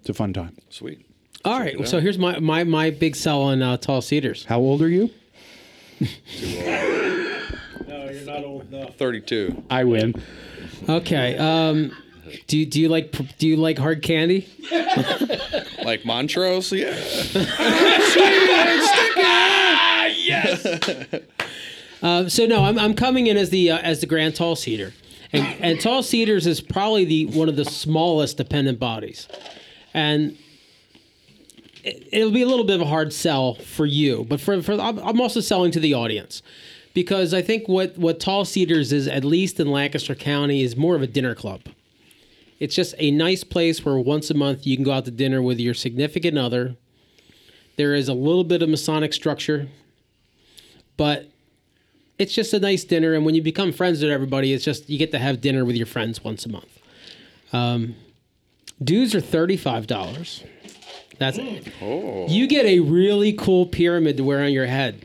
It's a fun time. Sweet. All right. So here's my big sell on tall cedars. How old are you? No, you're not old enough. 32. I win. Okay. Do you like hard candy? Like Montrose? Yeah. Yes. So no, I'm coming in as the Grand Tall Cedar, and Tall Cedars is probably one of the smallest dependent bodies, and. It'll be a little bit of a hard sell for you, but I'm also selling to the audience, because I think what Tall Cedars is, at least in Lancaster County, is more of a dinner club. It's just a nice place where once a month you can go out to dinner with your significant other. There is a little bit of Masonic structure, but it's just a nice dinner. And when you become friends with everybody, it's just you get to have dinner with your friends once a month. Dues are $35. That's it. Oh. You get a really cool pyramid to wear on your head.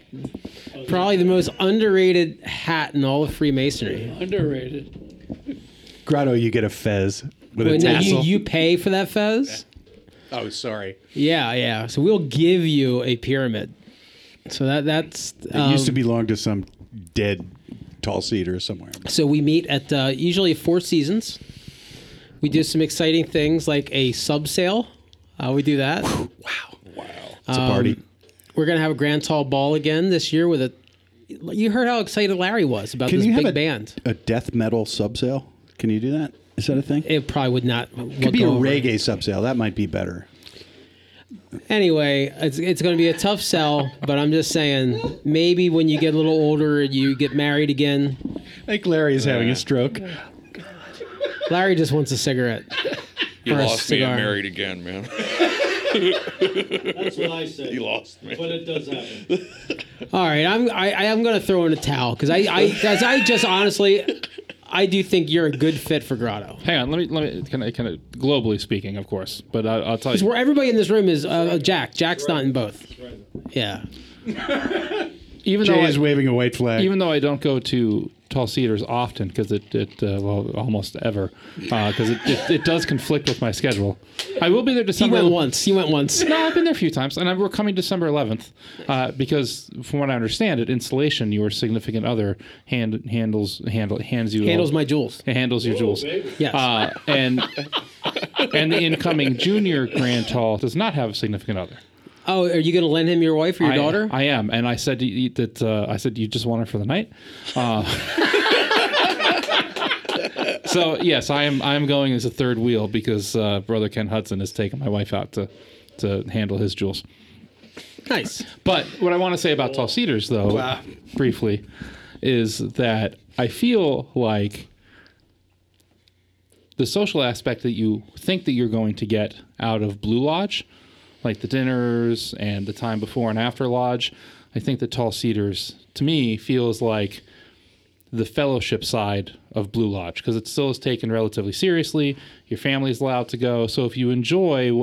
Probably the most underrated hat in all of Freemasonry. Underrated. Grotto, you get a fez with a tassel. You pay for that fez? Oh, sorry. Yeah. So we'll give you a pyramid. So that's... it used to belong to some dead Tall Cedar somewhere. So we meet at usually Four Seasons. We do some exciting things like a sub-sale. We do that. Wow. It's a party. We're going to have a Grand Tall Ball again this year with a... You heard how excited Larry was about this big band. A death metal sub-sale? Can you do that? Is that a thing? It probably would not. It could be a reggae sub-sale. That might be better. Anyway, it's going to be a tough sell, but I'm just saying, maybe when you get a little older and you get married again... I think Larry is having a stroke. Oh, God. Larry just wants a cigarette. You lost me. I'm married again, man. That's what I say. You lost me. But it does happen. All right, I'm going to throw in a towel, because I do think you're a good fit for Grotto. Hang on, let me kind of globally speaking, of course, but I'll tell you. Because everybody in this room is Jack. Jack's not in both. Yeah. Even Jay is waving a white flag. Even though I don't go to Tall Cedars often, because almost ever, because it does conflict with my schedule. I will be there December. You went once. No, I've been there a few times, and we're coming December 11th, because from what I understand, at installation, your significant other handles your jewels. Baby. Yes, and the incoming junior Grand Tall does not have a significant other. Oh, are you going to lend him your wife or your daughter? I am, and I said that. I said you just want her for the night. So yes, I am going as a third wheel, because Brother Ken Hudson has taken my wife out to handle his jewels. Nice. But what I want to say about Tall Cedars, though, briefly, is that I feel like the social aspect that you think that you're going to get out of Blue Lodge, like the dinners and the time before and after Lodge, I think the Tall Cedars, to me, feels like the fellowship side of Blue Lodge, because it still is taken relatively seriously. Your family's allowed to go. So if you enjoy,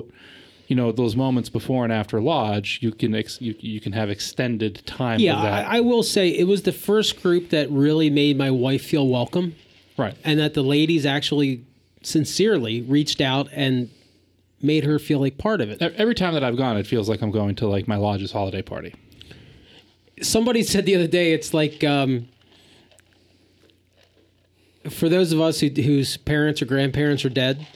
those moments before and after Lodge, you can you can have extended time with that. I will say it was the first group that really made my wife feel welcome. Right. And that the ladies actually sincerely reached out and made her feel like part of it. Every time that I've gone, it feels like I'm going to like my lodge's holiday party. Somebody said the other day, it's like for those of us whose parents or grandparents are dead,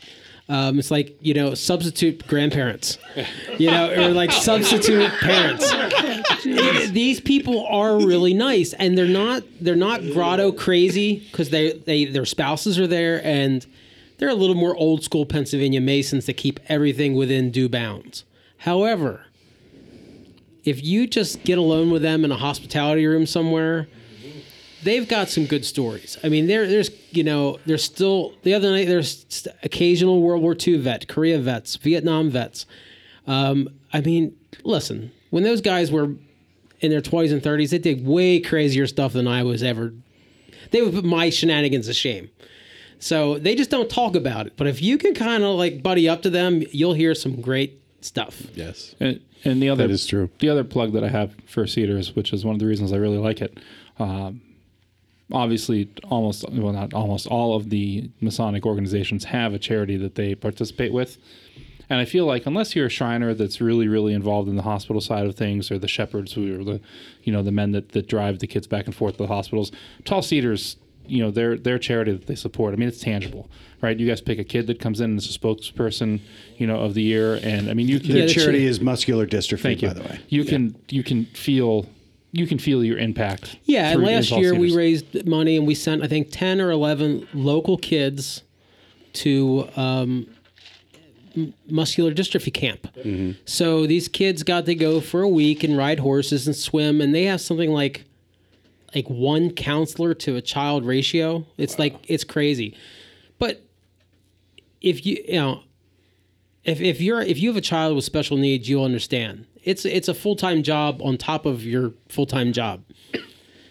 It's like, you know, substitute grandparents, you know, or like substitute parents. These people are really nice, and they're not grotto crazy because their spouses are there, and they're a little more old school Pennsylvania Masons that keep everything within due bounds. However, if you just get alone with them in a hospitality room somewhere, they've got some good stories. I mean, there's still, the other night, there's occasional World War II vet, Korea vets, Vietnam vets. I mean, listen, when those guys were in their 20s and 30s, they did way crazier stuff than I was ever. They would put my shenanigans to shame. So they just don't talk about it. But if you can kind of like buddy up to them, you'll hear some great stuff. Yes. And the other, that is true. The other plug that I have for Cedars, which is one of the reasons I really like it. Obviously, not almost all of the Masonic organizations have a charity that they participate with. And I feel like unless you're a Shriner that's really, really involved in the hospital side of things, or the shepherds who are the, you know, the men that drive the kids back and forth to the hospitals, Tall Cedars, you know, their charity that they support, I mean, it's tangible, right? You guys pick a kid that comes in as a spokesperson, you know, of the year, and I mean, you can... Their charity is muscular dystrophy, thank you. By the way. You can feel your impact. Yeah, and last year we raised money and we sent, I think, 10 or 11 local kids to muscular dystrophy camp. Mm-hmm. So these kids got to go for a week and ride horses and swim, and they have something like one counselor to a child ratio. It's wow. Like it's crazy. But if you have a child with special needs, you'll understand. It's a full-time job on top of your full-time job.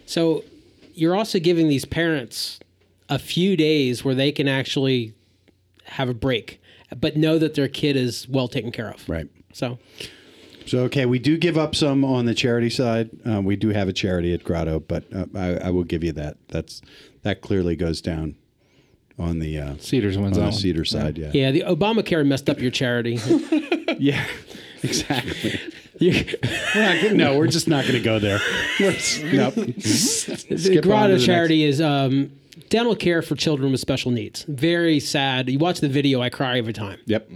So you're also giving these parents a few days where they can actually have a break, but know that their kid is well taken care of. Right. So okay, we do give up some on the charity side. We do have a charity at Grotto, but I will give you that. That clearly goes down on the Cedars ones on the Cedar side. Yeah. Yeah, the Obamacare messed up your charity. Yeah. Exactly. We're just not going to go there. Nope. The Grotto charity is dental care for children with special needs. Very sad. You watch the video, I cry every time. Yep.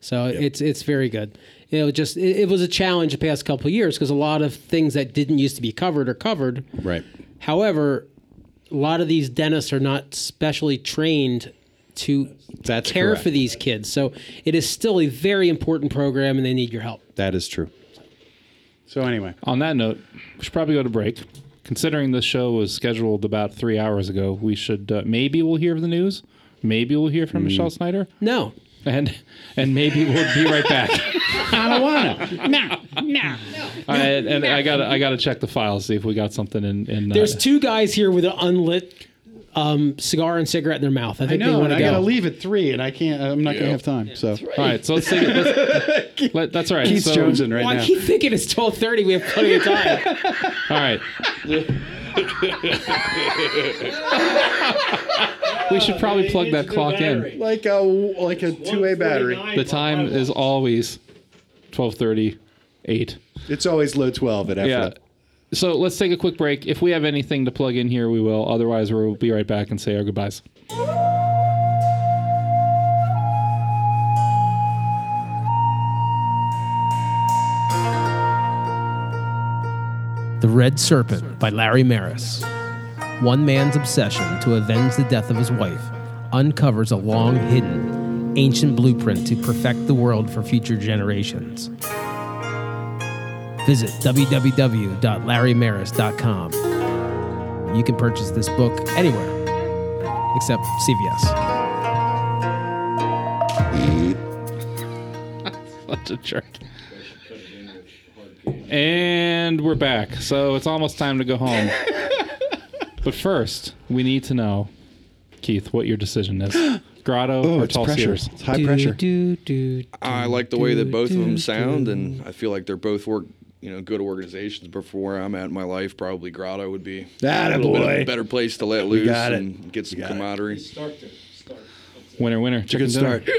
So it's very good. It was a challenge the past couple of years because a lot of things that didn't used to be covered are covered. Right. However, a lot of these dentists are not specially trained to care for these kids. So it is still a very important program, and they need your help. That is true. So anyway, on that note, we should probably go to break. Considering this show was scheduled about 3 hours ago, we should maybe we'll hear the news. Maybe we'll hear from Michelle Snyder. No. And maybe we'll be right back. I don't want to. No. I gotta check the file, see if we got something in. There's two guys here with an unlit cigar and cigarette in their mouth. I gotta leave at 3, and I can't. I'm not gonna have time. Yeah, so right. All right, so let's take it. That's all right. Keith's jonesing right now. I keep thinking it's 12:30. We have plenty of time. All right. We should probably plug that clock in. Like a 2A battery. The time is always 12:38. It's always low 12 at F. Yeah. So let's take a quick break. If we have anything to plug in here, we will. Otherwise, we'll be right back and say our goodbyes. The Red Serpent by Larry Maris. One man's obsession to avenge the death of his wife uncovers a long-hidden, ancient blueprint to perfect the world for future generations. Visit www.larrymaris.com. You can purchase this book anywhere except CVS. Such a jerk. And we're back. So it's almost time to go home. But first, we need to know, Keith, what your decision is. Grotto or Tall Cedars? It's high pressure. I like the way that both of them sound, and I feel like they're both good organizations. But for where I'm at in my life, probably Grotto would be a better place to let loose and get some camaraderie. Start. Winner. Chicken dinner. Start.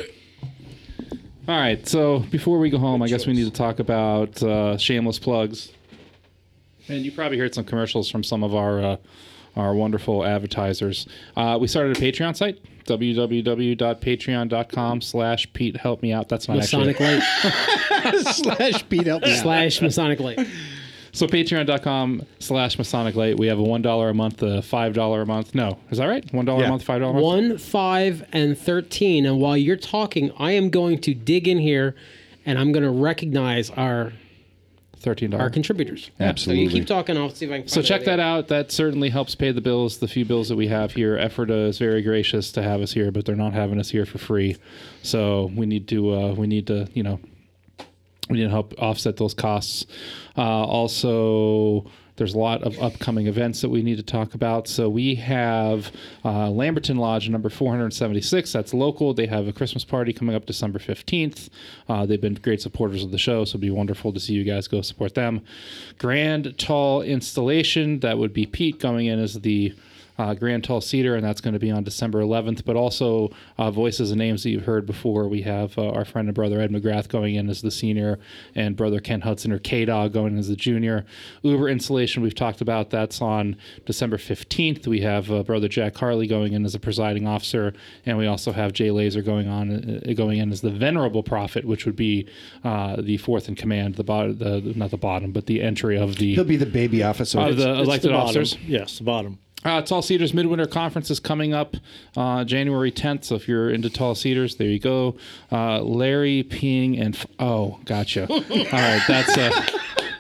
All right, so before we go home, I guess we need to talk about shameless plugs. And you probably heard some commercials from some of our our wonderful advertisers. We started a Patreon site, www.patreon.com/Pete Help Me Out. That's not Masonic Light. /Pete Help Me Out. /Masonic Light. So patreon.com/Masonic Light. We have a $1 a month, a $5 a month. No, is that right? $1 a month, $5 a month? 1, 5, and 13. And while you're talking, I am going to dig in here, and I'm going to recognize our $13. Our contributors. Absolutely. So you keep talking. I'll see if I can find So check that out. That certainly helps pay the bills, the few bills that we have here. Ephrata is very gracious to have us here, but they're not having us here for free. So we need to help offset those costs. Also, there's a lot of upcoming events that we need to talk about. So we have Lamberton Lodge number 476. That's local. They have a Christmas party coming up December 15th. They've been great supporters of the show, so it'd be wonderful to see you guys go support them. Grand Tall Installation. That would be Pete going in as the Grand Tall Cedar, and that's going to be on December 11th. But also voices and names that you've heard before. We have our friend and brother Ed McGrath going in as the senior, and brother Ken Hudson, or K-Dog, going in as the junior. Uber Installation, we've talked about. That's on December 15th. We have brother Jack Harley going in as a presiding officer, and we also have Jay Laser going in as the venerable prophet, which would be the fourth in command, the entry of the... He'll be the baby officer. It's elected officers. Yes, the bottom. Tall Cedars Midwinter Conference is coming up January 10th, so if you're into Tall Cedars, there you go. Larry Peeing and... Oh, gotcha. All right,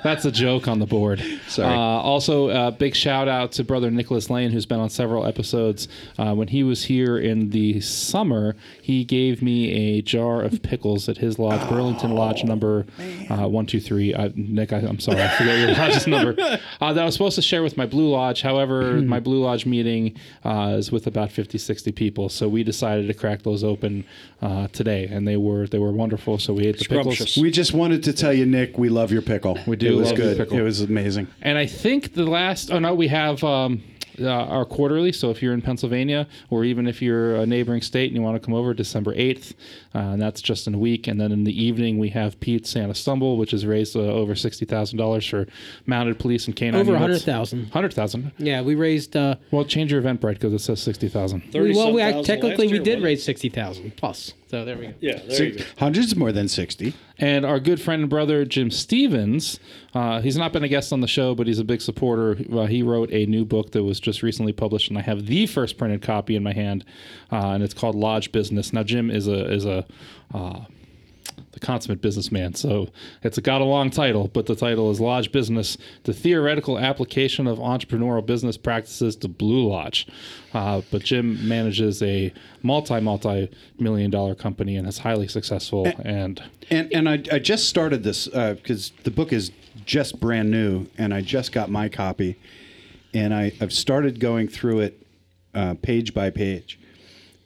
that's a joke on the board. Sorry. Also, big shout-out to brother Nicholas Lane, who's been on several episodes. When he was here in the summer, he gave me a jar of pickles at his lodge, Burlington Lodge number 123. Nick, I'm sorry. I forget your lodge's number. That I was supposed to share with my Blue Lodge. However, my Blue Lodge meeting is with about 50, 60 people, so we decided to crack those open today, and they were wonderful, so we ate the pickles. We just wanted to tell you, Nick, we love your pickle. We do. It was good. It was amazing. And I think we have our quarterly. So if you're in Pennsylvania, or even if you're a neighboring state and you want to come over, December 8th, and that's just in a week. And then in the evening, we have Pete Santa Stumble, which has raised over $60,000 for mounted police and canine. Over 100,000. 100,000. Yeah, we raised. Well, change your Eventbrite because it says 60,000. Well, we did raise 60,000 plus. So there we go. Yeah, there you go. Hundreds more than 60. And our good friend and brother, Jim Stevens, he's not been a guest on the show, but he's a big supporter. He wrote a new book that was just recently published, and I have the first printed copy in my hand, and it's called Lodge Business. Now, Jim is the consummate businessman, so it's got a long title, but the title is Lodge Business, the Theoretical Application of Entrepreneurial Business Practices to Blue Lodge. But Jim manages a multi-million-dollar company and is highly successful. And I just started this because the book is just brand new, and I just got my copy, and I've started going through it page by page.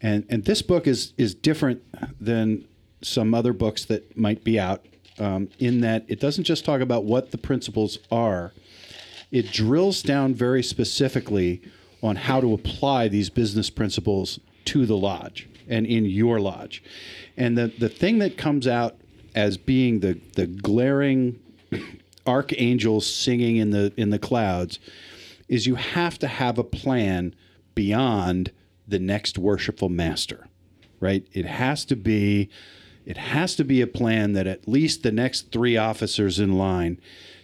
And this book is different than some other books that might be out in that it doesn't just talk about what the principles are. It drills down very specifically on how to apply these business principles to the lodge and in your lodge. And the thing that comes out as being the glaring archangels singing in the clouds is you have to have a plan beyond the next worshipful master, right? It has to be a plan that at least the next three officers in line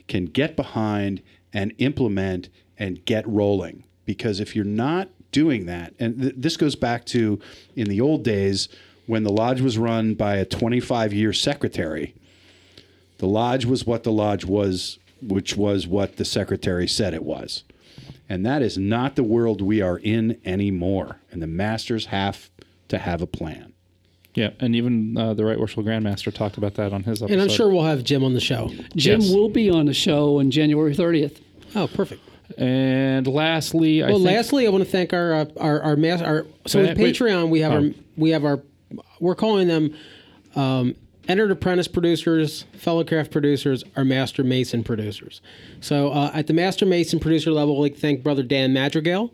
can get behind and implement and get rolling. Because if you're not doing that, and this goes back to in the old days when the lodge was run by a 25-year secretary, the lodge was what the lodge was, which was what the secretary said it was. And that is not the world we are in anymore. And the masters have to have a plan. Yeah, and even the Right Worshipful Grandmaster talked about that on his episode. And I'm sure we'll have Jim on the show. Jim will be on the show on January 30th. Oh, perfect. And lastly, I want to thank our so with Patreon we're calling them entered apprentice producers, fellow craft producers, our master mason producers. So at the master mason producer level, we'd like to thank brother Dan Madrigal,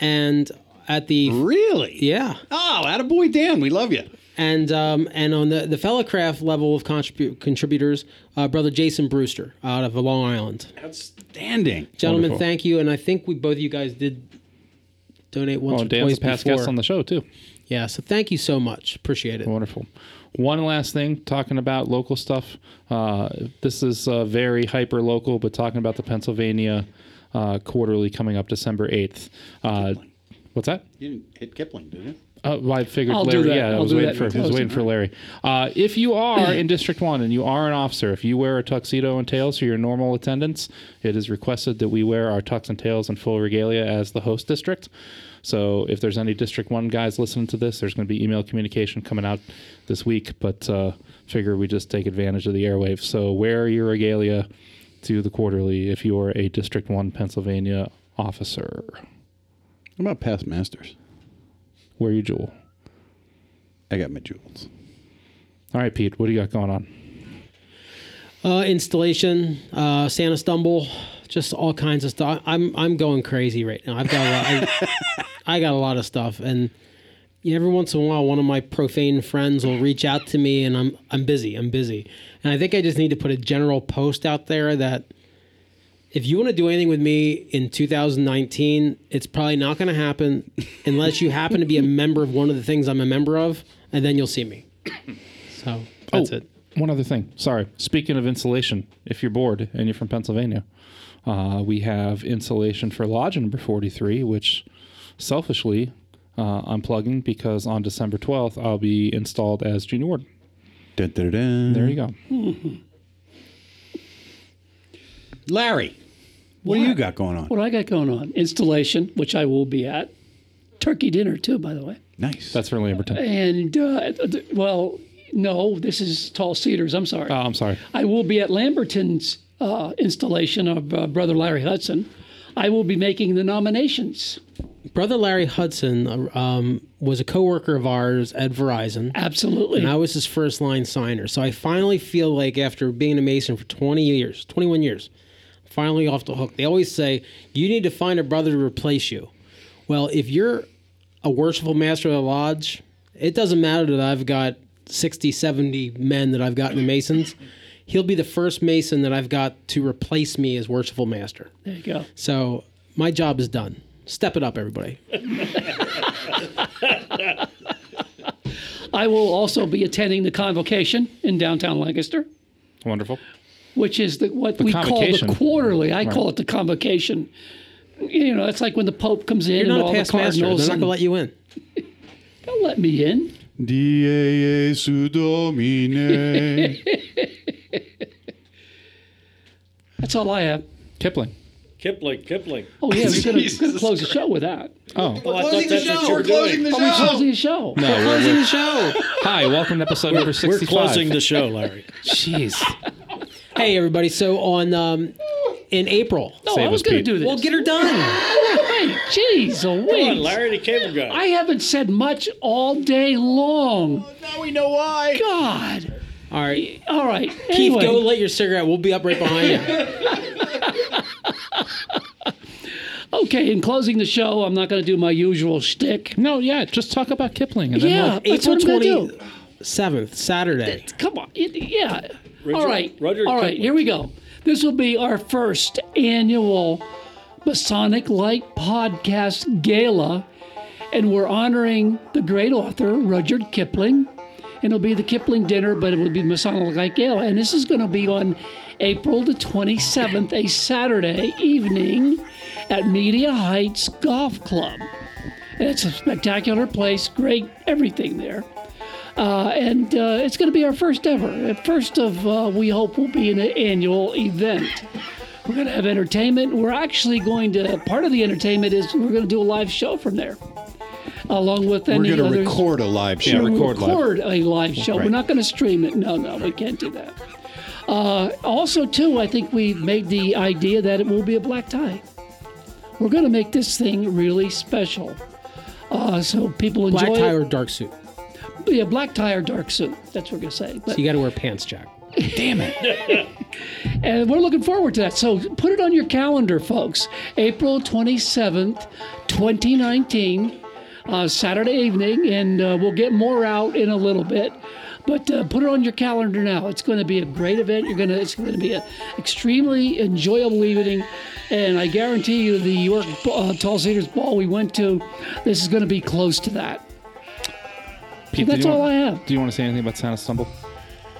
and at the... Really? Yeah. Oh, attaboy, Dan. We love you. And on the fellowcraft level of contributors, Brother Jason Brewster out of Long Island. Outstanding. Gentlemen, wonderful. Thank you. And I think we both of you guys did donate once or twice before. Dan's past guests on the show, too. Yeah, so thank you so much. Appreciate it. Wonderful. One last thing, talking about local stuff. This is very hyper-local, but talking about the Pennsylvania quarterly coming up December 8th. What's that? You didn't hit Kipling, did you? Well, I figured Larry. Yeah, I was waiting for Larry. If you are in District 1 and you are an officer, if you wear a tuxedo and tails for your normal attendance, it is requested that we wear our tux and tails and full regalia as the host district. So if there's any District 1 guys listening to this, there's going to be email communication coming out this week, but figure we just take advantage of the airwaves. So wear your regalia to the quarterly if you are a District 1 Pennsylvania officer. What about past masters? Where are you, Jewel? I got my jewels. All right, Pete, what do you got going on? Installation, Santa Stumble, just all kinds of stuff. I'm going crazy right now. I've got a lot, I got a lot of stuff, and every once in a while, one of my profane friends will reach out to me, and I'm busy, and I think I just need to put a general post out there that if you want to do anything with me in 2019, it's probably not going to happen unless you happen to be a member of one of the things I'm a member of, and then you'll see me. So that's it. One other thing. Sorry. Speaking of insulation, if you're bored and you're from Pennsylvania, we have insulation for Lodge number 43, which selfishly I'm plugging because on December 12th, I'll be installed as junior warden. Dun, dun, dun. There you go. Mm-hmm. Larry, what do you got going on? What I got going on? Installation, which I will be at. Turkey dinner, too, by the way. Nice. That's for Lamberton. And, well, no, this is Tall Cedars. I'm sorry. Oh, I'm sorry. I will be at Lamberton's installation of Brother Larry Hudson. I will be making the nominations. Brother Larry Hudson was a coworker of ours at Verizon. Absolutely. And I was his first line signer. So I finally feel like after being a Mason for 21 years, finally off the hook. They always say, you need to find a brother to replace you. Well, if you're a worshipful master of the lodge, it doesn't matter that I've got 60, 70 men that I've got in the Masons. He'll be the first Mason that I've got to replace me as worshipful master. There you go. So my job is done. Step it up, everybody. I will also be attending the convocation in downtown Lancaster. Wonderful. Which is what we call the quarterly. I call it the convocation. You know, it's like when the Pope comes in and all the cardinals. They're not going to let you in. Don't let me in. Die Jesu Domine. That's all I have. Kipling. Oh, yeah, we're going to close the show with that. Oh. We're closing the show. No, we're closing the show. Hi, welcome to episode number 65. We're closing the show, Larry. Jeez. Hey, everybody. So on in April. No, I was going to do this. Well, get her done. Hey, jeez. Come on, Larry the Cable Guy. I haven't said much all day long. Oh, now we know why. God. All right. Keith, anyway. Go light your cigarette. We'll be up right behind you. Okay, in closing the show, I'm not going to do my usual shtick. No, yeah, just talk about Kipling. And yeah, then April 27th, Saturday. Come on. Yeah. All right, here we go. This will be our first annual Masonic Light Podcast Gala, and we're honoring the great author, Rudyard Kipling, and it'll be the Kipling dinner, but it will be Masonic Light Gala, and this is going to be on April the 27th, a Saturday evening at Media Heights Golf Club. And it's a spectacular place, great everything there. And it's going to be our first ever. First of, we hope, will be an annual event. We're going to have entertainment. We're actually going to, part of the entertainment is we're going to do a live show from there. Along with any others. We're going to record a live show. Right. We're not going to stream it. No, we can't do that. Also, too, I think we made the idea that it will be a black tie. We're going to make this thing really special. So people enjoy black tie it. Or dark suit? Yeah, black tie or dark suit. That's what we're going to say. But, so you got to wear pants, Jack. Damn it. And we're looking forward to that. So put it on your calendar, folks. April 27th, 2019. Saturday evening, and we'll get more out in a little bit. But put it on your calendar now. It's going to be a great event. It's going to be an extremely enjoyable evening. And I guarantee you the York Tall Cedars Ball we went to, this is going to be close to that. Pete, so that's all I have. Do you want to say anything about Santa Stumble?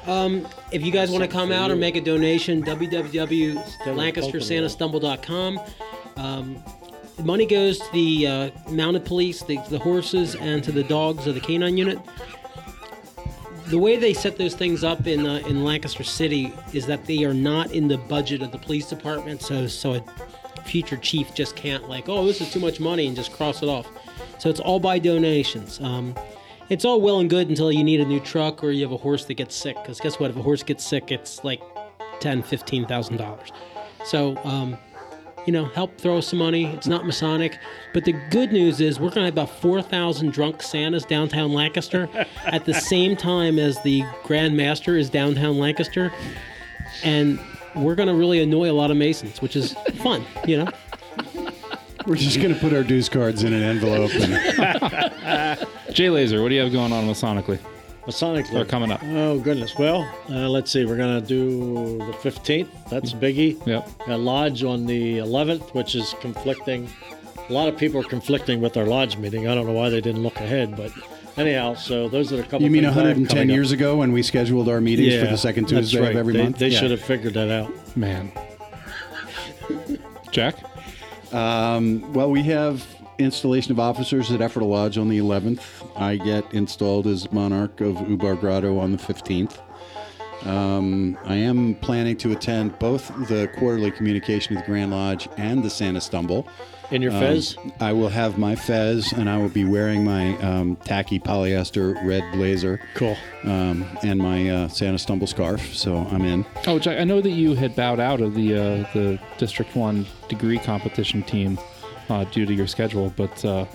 If you guys want to come out or make a donation, www.lancastersantastumble.com. Money goes to the mounted police, the horses, and to the dogs of the canine unit. The way they set those things up in Lancaster City is that they are not in the budget of the police department, so a future chief just can't this is too much money and just cross it off. So it's all by donations. It's all well and good until you need a new truck or you have a horse that gets sick, because guess what? If a horse gets sick, it's like $10,000, $15,000. So, help throw us some money. It's not Masonic. But the good news is we're going to have about 4,000 drunk Santas downtown Lancaster at the same time as the Grand Master is downtown Lancaster. And we're going to really annoy a lot of Masons, which is fun, We're just going to put our dues cards in an envelope. Jay Laser, what do you have going on masonically? Masonically. Or coming up. Oh, goodness. Well, let's see. We're going to do the 15th. That's a biggie. Yep. A lodge on the 11th, which is conflicting. A lot of people are conflicting with our lodge meeting. I don't know why they didn't look ahead, but anyhow, so those are a couple. You mean 110 years ago when we scheduled our meetings for the second Tuesday of every month? They should have figured that out. Man. Jack? Well, we have installation of officers at Effort Lodge on the 11th. I get installed as monarch of Ubar Grotto on the 15th. I am planning to attend both the quarterly communication of the Grand Lodge and the Santa Stumble. In your fez? I will have my fez, and I will be wearing my tacky polyester red blazer. Cool. And my Santa Stumble scarf, so I'm in. Oh, Jack, I know that you had bowed out of the District 1 degree competition team due to your schedule, but... due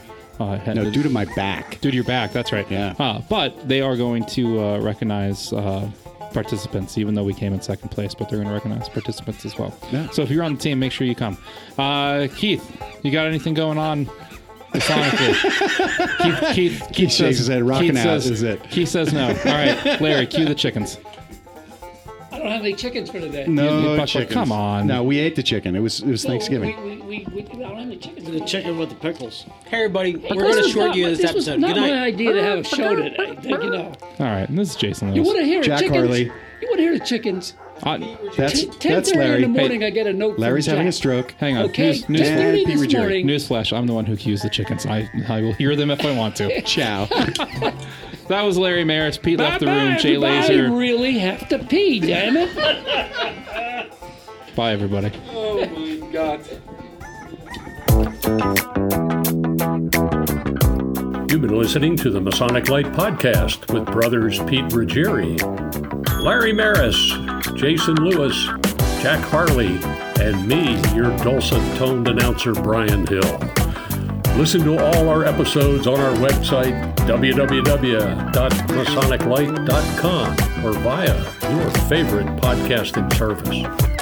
to my back. Due to your back, that's right. Yeah. But they are going to recognize... participants, even though we came in second place, but they're going to recognize participants as well. Yeah. So if you're on the team, make sure you come. Keith, you got anything going on? Keith shakes his head, rocking out. Is it? Keith says no. All right, Larry, cue the chickens. I don't have any chickens for today. No chickens. Come on. No, we ate the chicken. It was Thanksgiving. I don't have any chickens. The chicken with the pickles. Hey, everybody, we're going to short you this episode. This was not my idea to have a show today. All right, and this is Jason Lewis. You want to hear Jack chickens? Harley. You want to hear the chickens? That's Larry. In the morning, I get a note. Larry's having a stroke. Hang on. Okay. Newsflash, I'm the one who cues the chickens. I will hear them if I want to. Ciao. That was Larry Maris. Pete left the room. Jay Laser. I really have to pee, damn it. Bye, everybody. Oh, my God. You've been listening to the Masonic Light Podcast with brothers Pete Ruggieri, Larry Maris, Jason Lewis, Jack Harley, and me, your dulcet-toned announcer, Brian Hill. Listen to all our episodes on our website, www.masoniclight.com, or via your favorite podcasting service.